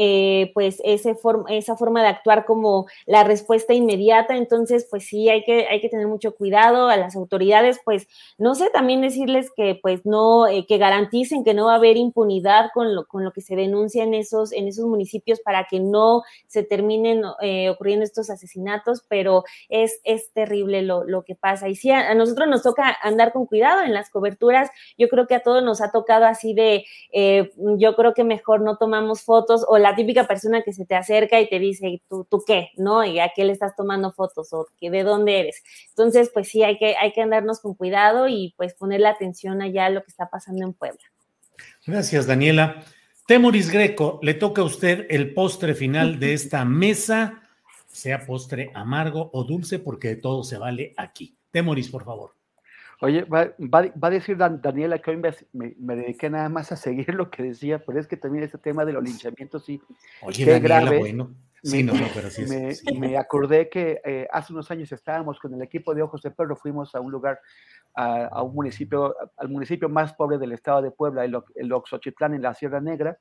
pues esa forma de actuar como la respuesta inmediata. Entonces, pues sí, hay que tener mucho cuidado. A las autoridades, pues no sé, también decirles que pues no, que garanticen que no va a haber impunidad con lo que se denuncia en esos municipios para que no se terminen ocurriendo estos asesinatos, pero es terrible lo que pasa. Y sí, a nosotros nos toca andar con cuidado en las coberturas. Yo creo que a todos nos ha tocado así de, yo creo que mejor no tomamos fotos, o la típica persona que se te acerca y te dice, ¿tú qué? ¿No? ¿Y a qué le estás tomando fotos? ¿O de dónde eres? Entonces, pues sí, hay que andarnos con cuidado y pues poner la atención allá a lo que está pasando en Puebla. Gracias, Daniela. Temoris Greco, le toca a usted el postre final de esta mesa, sea postre amargo o dulce, porque de todo se vale aquí. Temoris, por favor. Oye, va a decir Daniela que hoy me dediqué nada más a seguir lo que decía, pero es que también este tema de los linchamientos, sí. Oye, qué Daniela, grave. Bueno. Sí, no, pero sí, me acordé que hace unos años estábamos con el equipo de Ojos de Perro, fuimos a un lugar, a un municipio, al municipio más pobre del estado de Puebla, el Oxochitlán, en la Sierra Negra,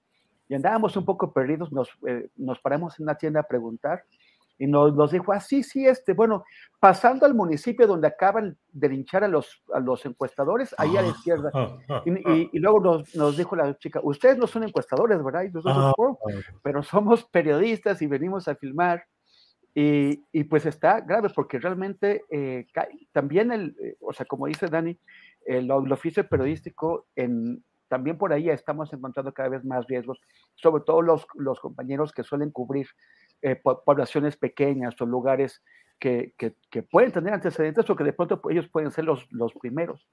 y andábamos un poco perdidos, nos paramos en una tienda a preguntar, y nos dijo, bueno, pasando al municipio donde acaban de linchar a los encuestadores, ahí a la izquierda. Y luego nos dijo la chica, ustedes no son encuestadores, ¿verdad? Y nosotros, pero somos periodistas y venimos a filmar. Y pues está grave, porque realmente también, como dice Dani, el oficio periodístico también por ahí estamos encontrando cada vez más riesgos, sobre todo los compañeros que suelen cubrir poblaciones pequeñas o lugares que pueden tener antecedentes o que de pronto ellos pueden ser los primeros.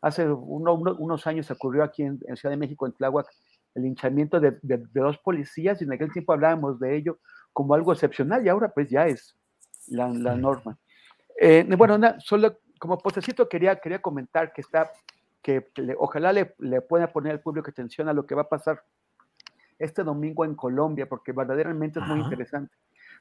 Hace unos años ocurrió aquí en Ciudad de México, en Tláhuac, el linchamiento de dos policías, y en aquel tiempo hablábamos de ello como algo excepcional, y ahora pues ya es la norma. Solo como postrecito quería comentar que está... ojalá le pueda poner al público atención a lo que va a pasar este domingo en Colombia, porque verdaderamente es muy interesante.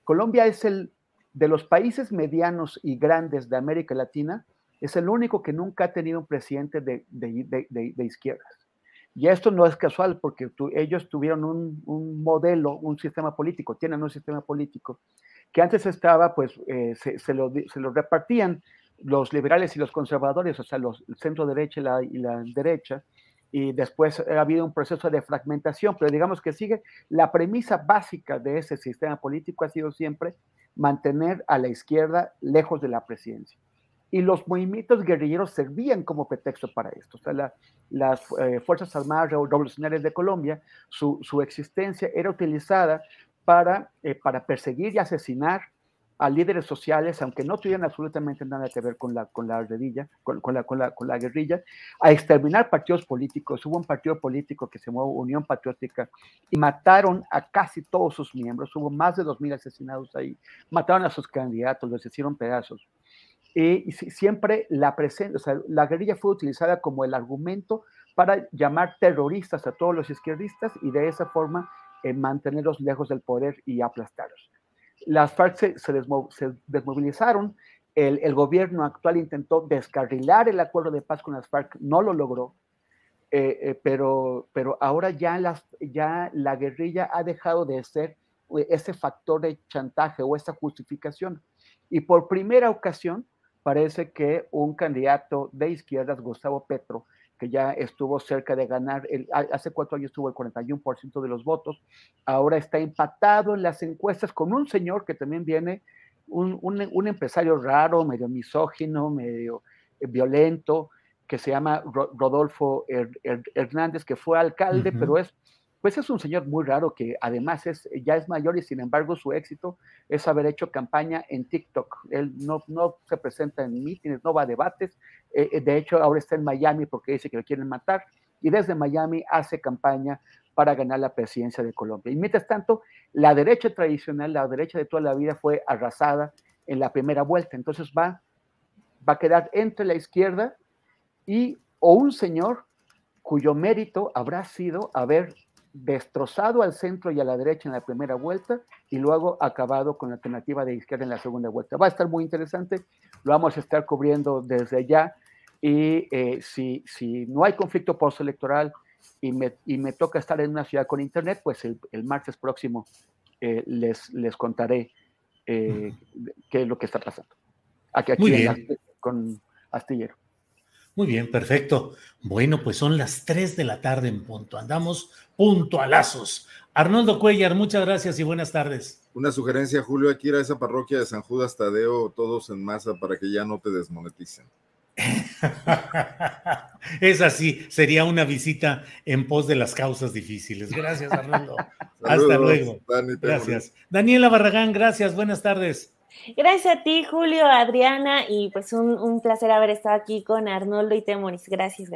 Colombia es de los países medianos y grandes de América Latina, es el único que nunca ha tenido un presidente de izquierdas. Y esto no es casual, porque ellos tuvieron un modelo, tienen un sistema político, que antes estaba, pues, se lo repartían los liberales y los conservadores, o sea, el centro derecha y la derecha, y después ha habido un proceso de fragmentación, pero digamos que sigue la premisa básica de ese sistema político, ha sido siempre mantener a la izquierda lejos de la presidencia. Y los movimientos guerrilleros servían como pretexto para esto. O sea, las Fuerzas Armadas Revolucionarias de Colombia, su existencia era utilizada para perseguir y asesinar a líderes sociales, aunque no tuvieran absolutamente nada que ver con la guerrilla, a exterminar partidos políticos. Hubo un partido político que se llamó Unión Patriótica y mataron a casi todos sus miembros. Hubo más de 2,000 asesinados ahí. Mataron a sus candidatos, los hicieron pedazos. Y siempre la guerrilla fue utilizada como el argumento para llamar terroristas a todos los izquierdistas y de esa forma mantenerlos lejos del poder y aplastarlos. Las FARC se desmovilizaron, el gobierno actual intentó descarrilar el acuerdo de paz con las FARC, no lo logró, pero ahora ya la guerrilla ha dejado de ser ese factor de chantaje o esa justificación. Y por primera ocasión parece que un candidato de izquierdas, Gustavo Petro, que ya estuvo cerca de ganar, hace 4 años tuvo el 41% de los votos, ahora está empatado en las encuestas con un señor que también viene, un empresario raro, medio misógino, medio violento, que se llama Rodolfo Hernández, que fue alcalde, pero es un señor muy raro que además ya es mayor y sin embargo su éxito es haber hecho campaña en TikTok. Él no se presenta en mítines, no va a debates. De hecho, ahora está en Miami porque dice que lo quieren matar. Y desde Miami hace campaña para ganar la presidencia de Colombia. Y mientras tanto, la derecha tradicional, la derecha de toda la vida, fue arrasada en la primera vuelta. Entonces va a quedar entre la izquierda o un señor cuyo mérito habrá sido haber destrozado al centro y a la derecha en la primera vuelta y luego acabado con la alternativa de izquierda en la segunda vuelta. Va a estar muy interesante, lo vamos a estar cubriendo desde ya y si no hay conflicto postelectoral y me toca estar en una ciudad con internet, pues el martes próximo les contaré qué es lo que está pasando. Aquí con Astillero. Muy bien, perfecto. Bueno, pues son las 3 de la tarde en punto. Andamos puntualazos. Arnoldo Cuéllar, muchas gracias y buenas tardes. Una sugerencia, Julio, hay que ir a esa parroquia de San Judas Tadeo, todos en masa, para que ya no te desmoneticen. Es así, sería una visita en pos de las causas difíciles. Gracias, Arnoldo. Hasta luego. Gracias. Daniela Barragán, gracias, buenas tardes. Gracias a ti, Julio, Adriana, y pues un placer haber estado aquí con Arnoldo y Temoris. Gracias.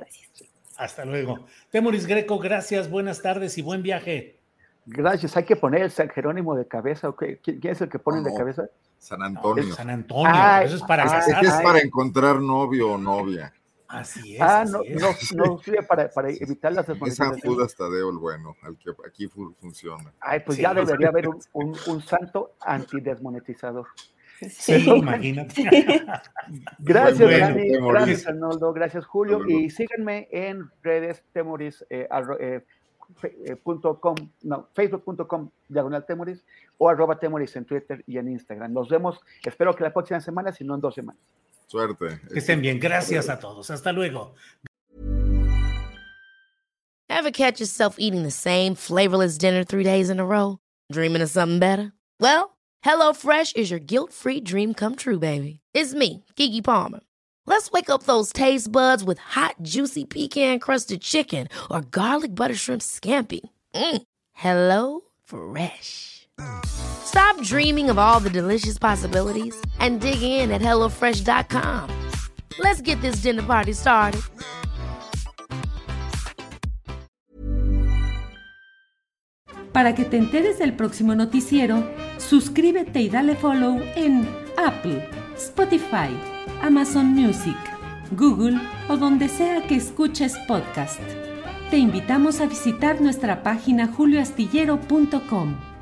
Hasta luego. Temoris Greco, gracias, buenas tardes y buen viaje. Gracias, hay que poner el San Jerónimo de cabeza, ¿okay? ¿Quién es el que ponen de cabeza? San Antonio. San Antonio, eso es para casarse. Es para encontrar novio o novia. Así es. Ah, así no, es. No sirve para evitar las desmonetizaciones. Es San Judas Tadeo el bueno, al que aquí funciona. Ay, pues sí, ya debería haber un santo antidesmonetizador. Sí, sí, imagínate. Gracias, Dani. Gracias, Arnoldo. Gracias, Julio. Y síganme en redes facebook.com/temoris o @temoris en Twitter y en Instagram. Nos vemos, espero que la próxima semana, si no en 2 semanas. Suerte. Que estén bien. Gracias a todos. Hasta luego. Ever catch yourself eating the same flavorless dinner 3 days in a row? Dreaming of something better? Well, HelloFresh is your guilt-free dream come true, baby. It's me, Gigi Palmer. Let's wake up those taste buds with hot, juicy pecan-crusted chicken or garlic butter shrimp scampi. HelloFresh. Stop dreaming of all the delicious possibilities and dig in at HelloFresh.com. Let's get this dinner party started. Para que te enteres del próximo noticiero, suscríbete y dale follow en Apple, Spotify, Amazon Music, Google o donde sea que escuches podcast. Te invitamos a visitar nuestra página julioastillero.com.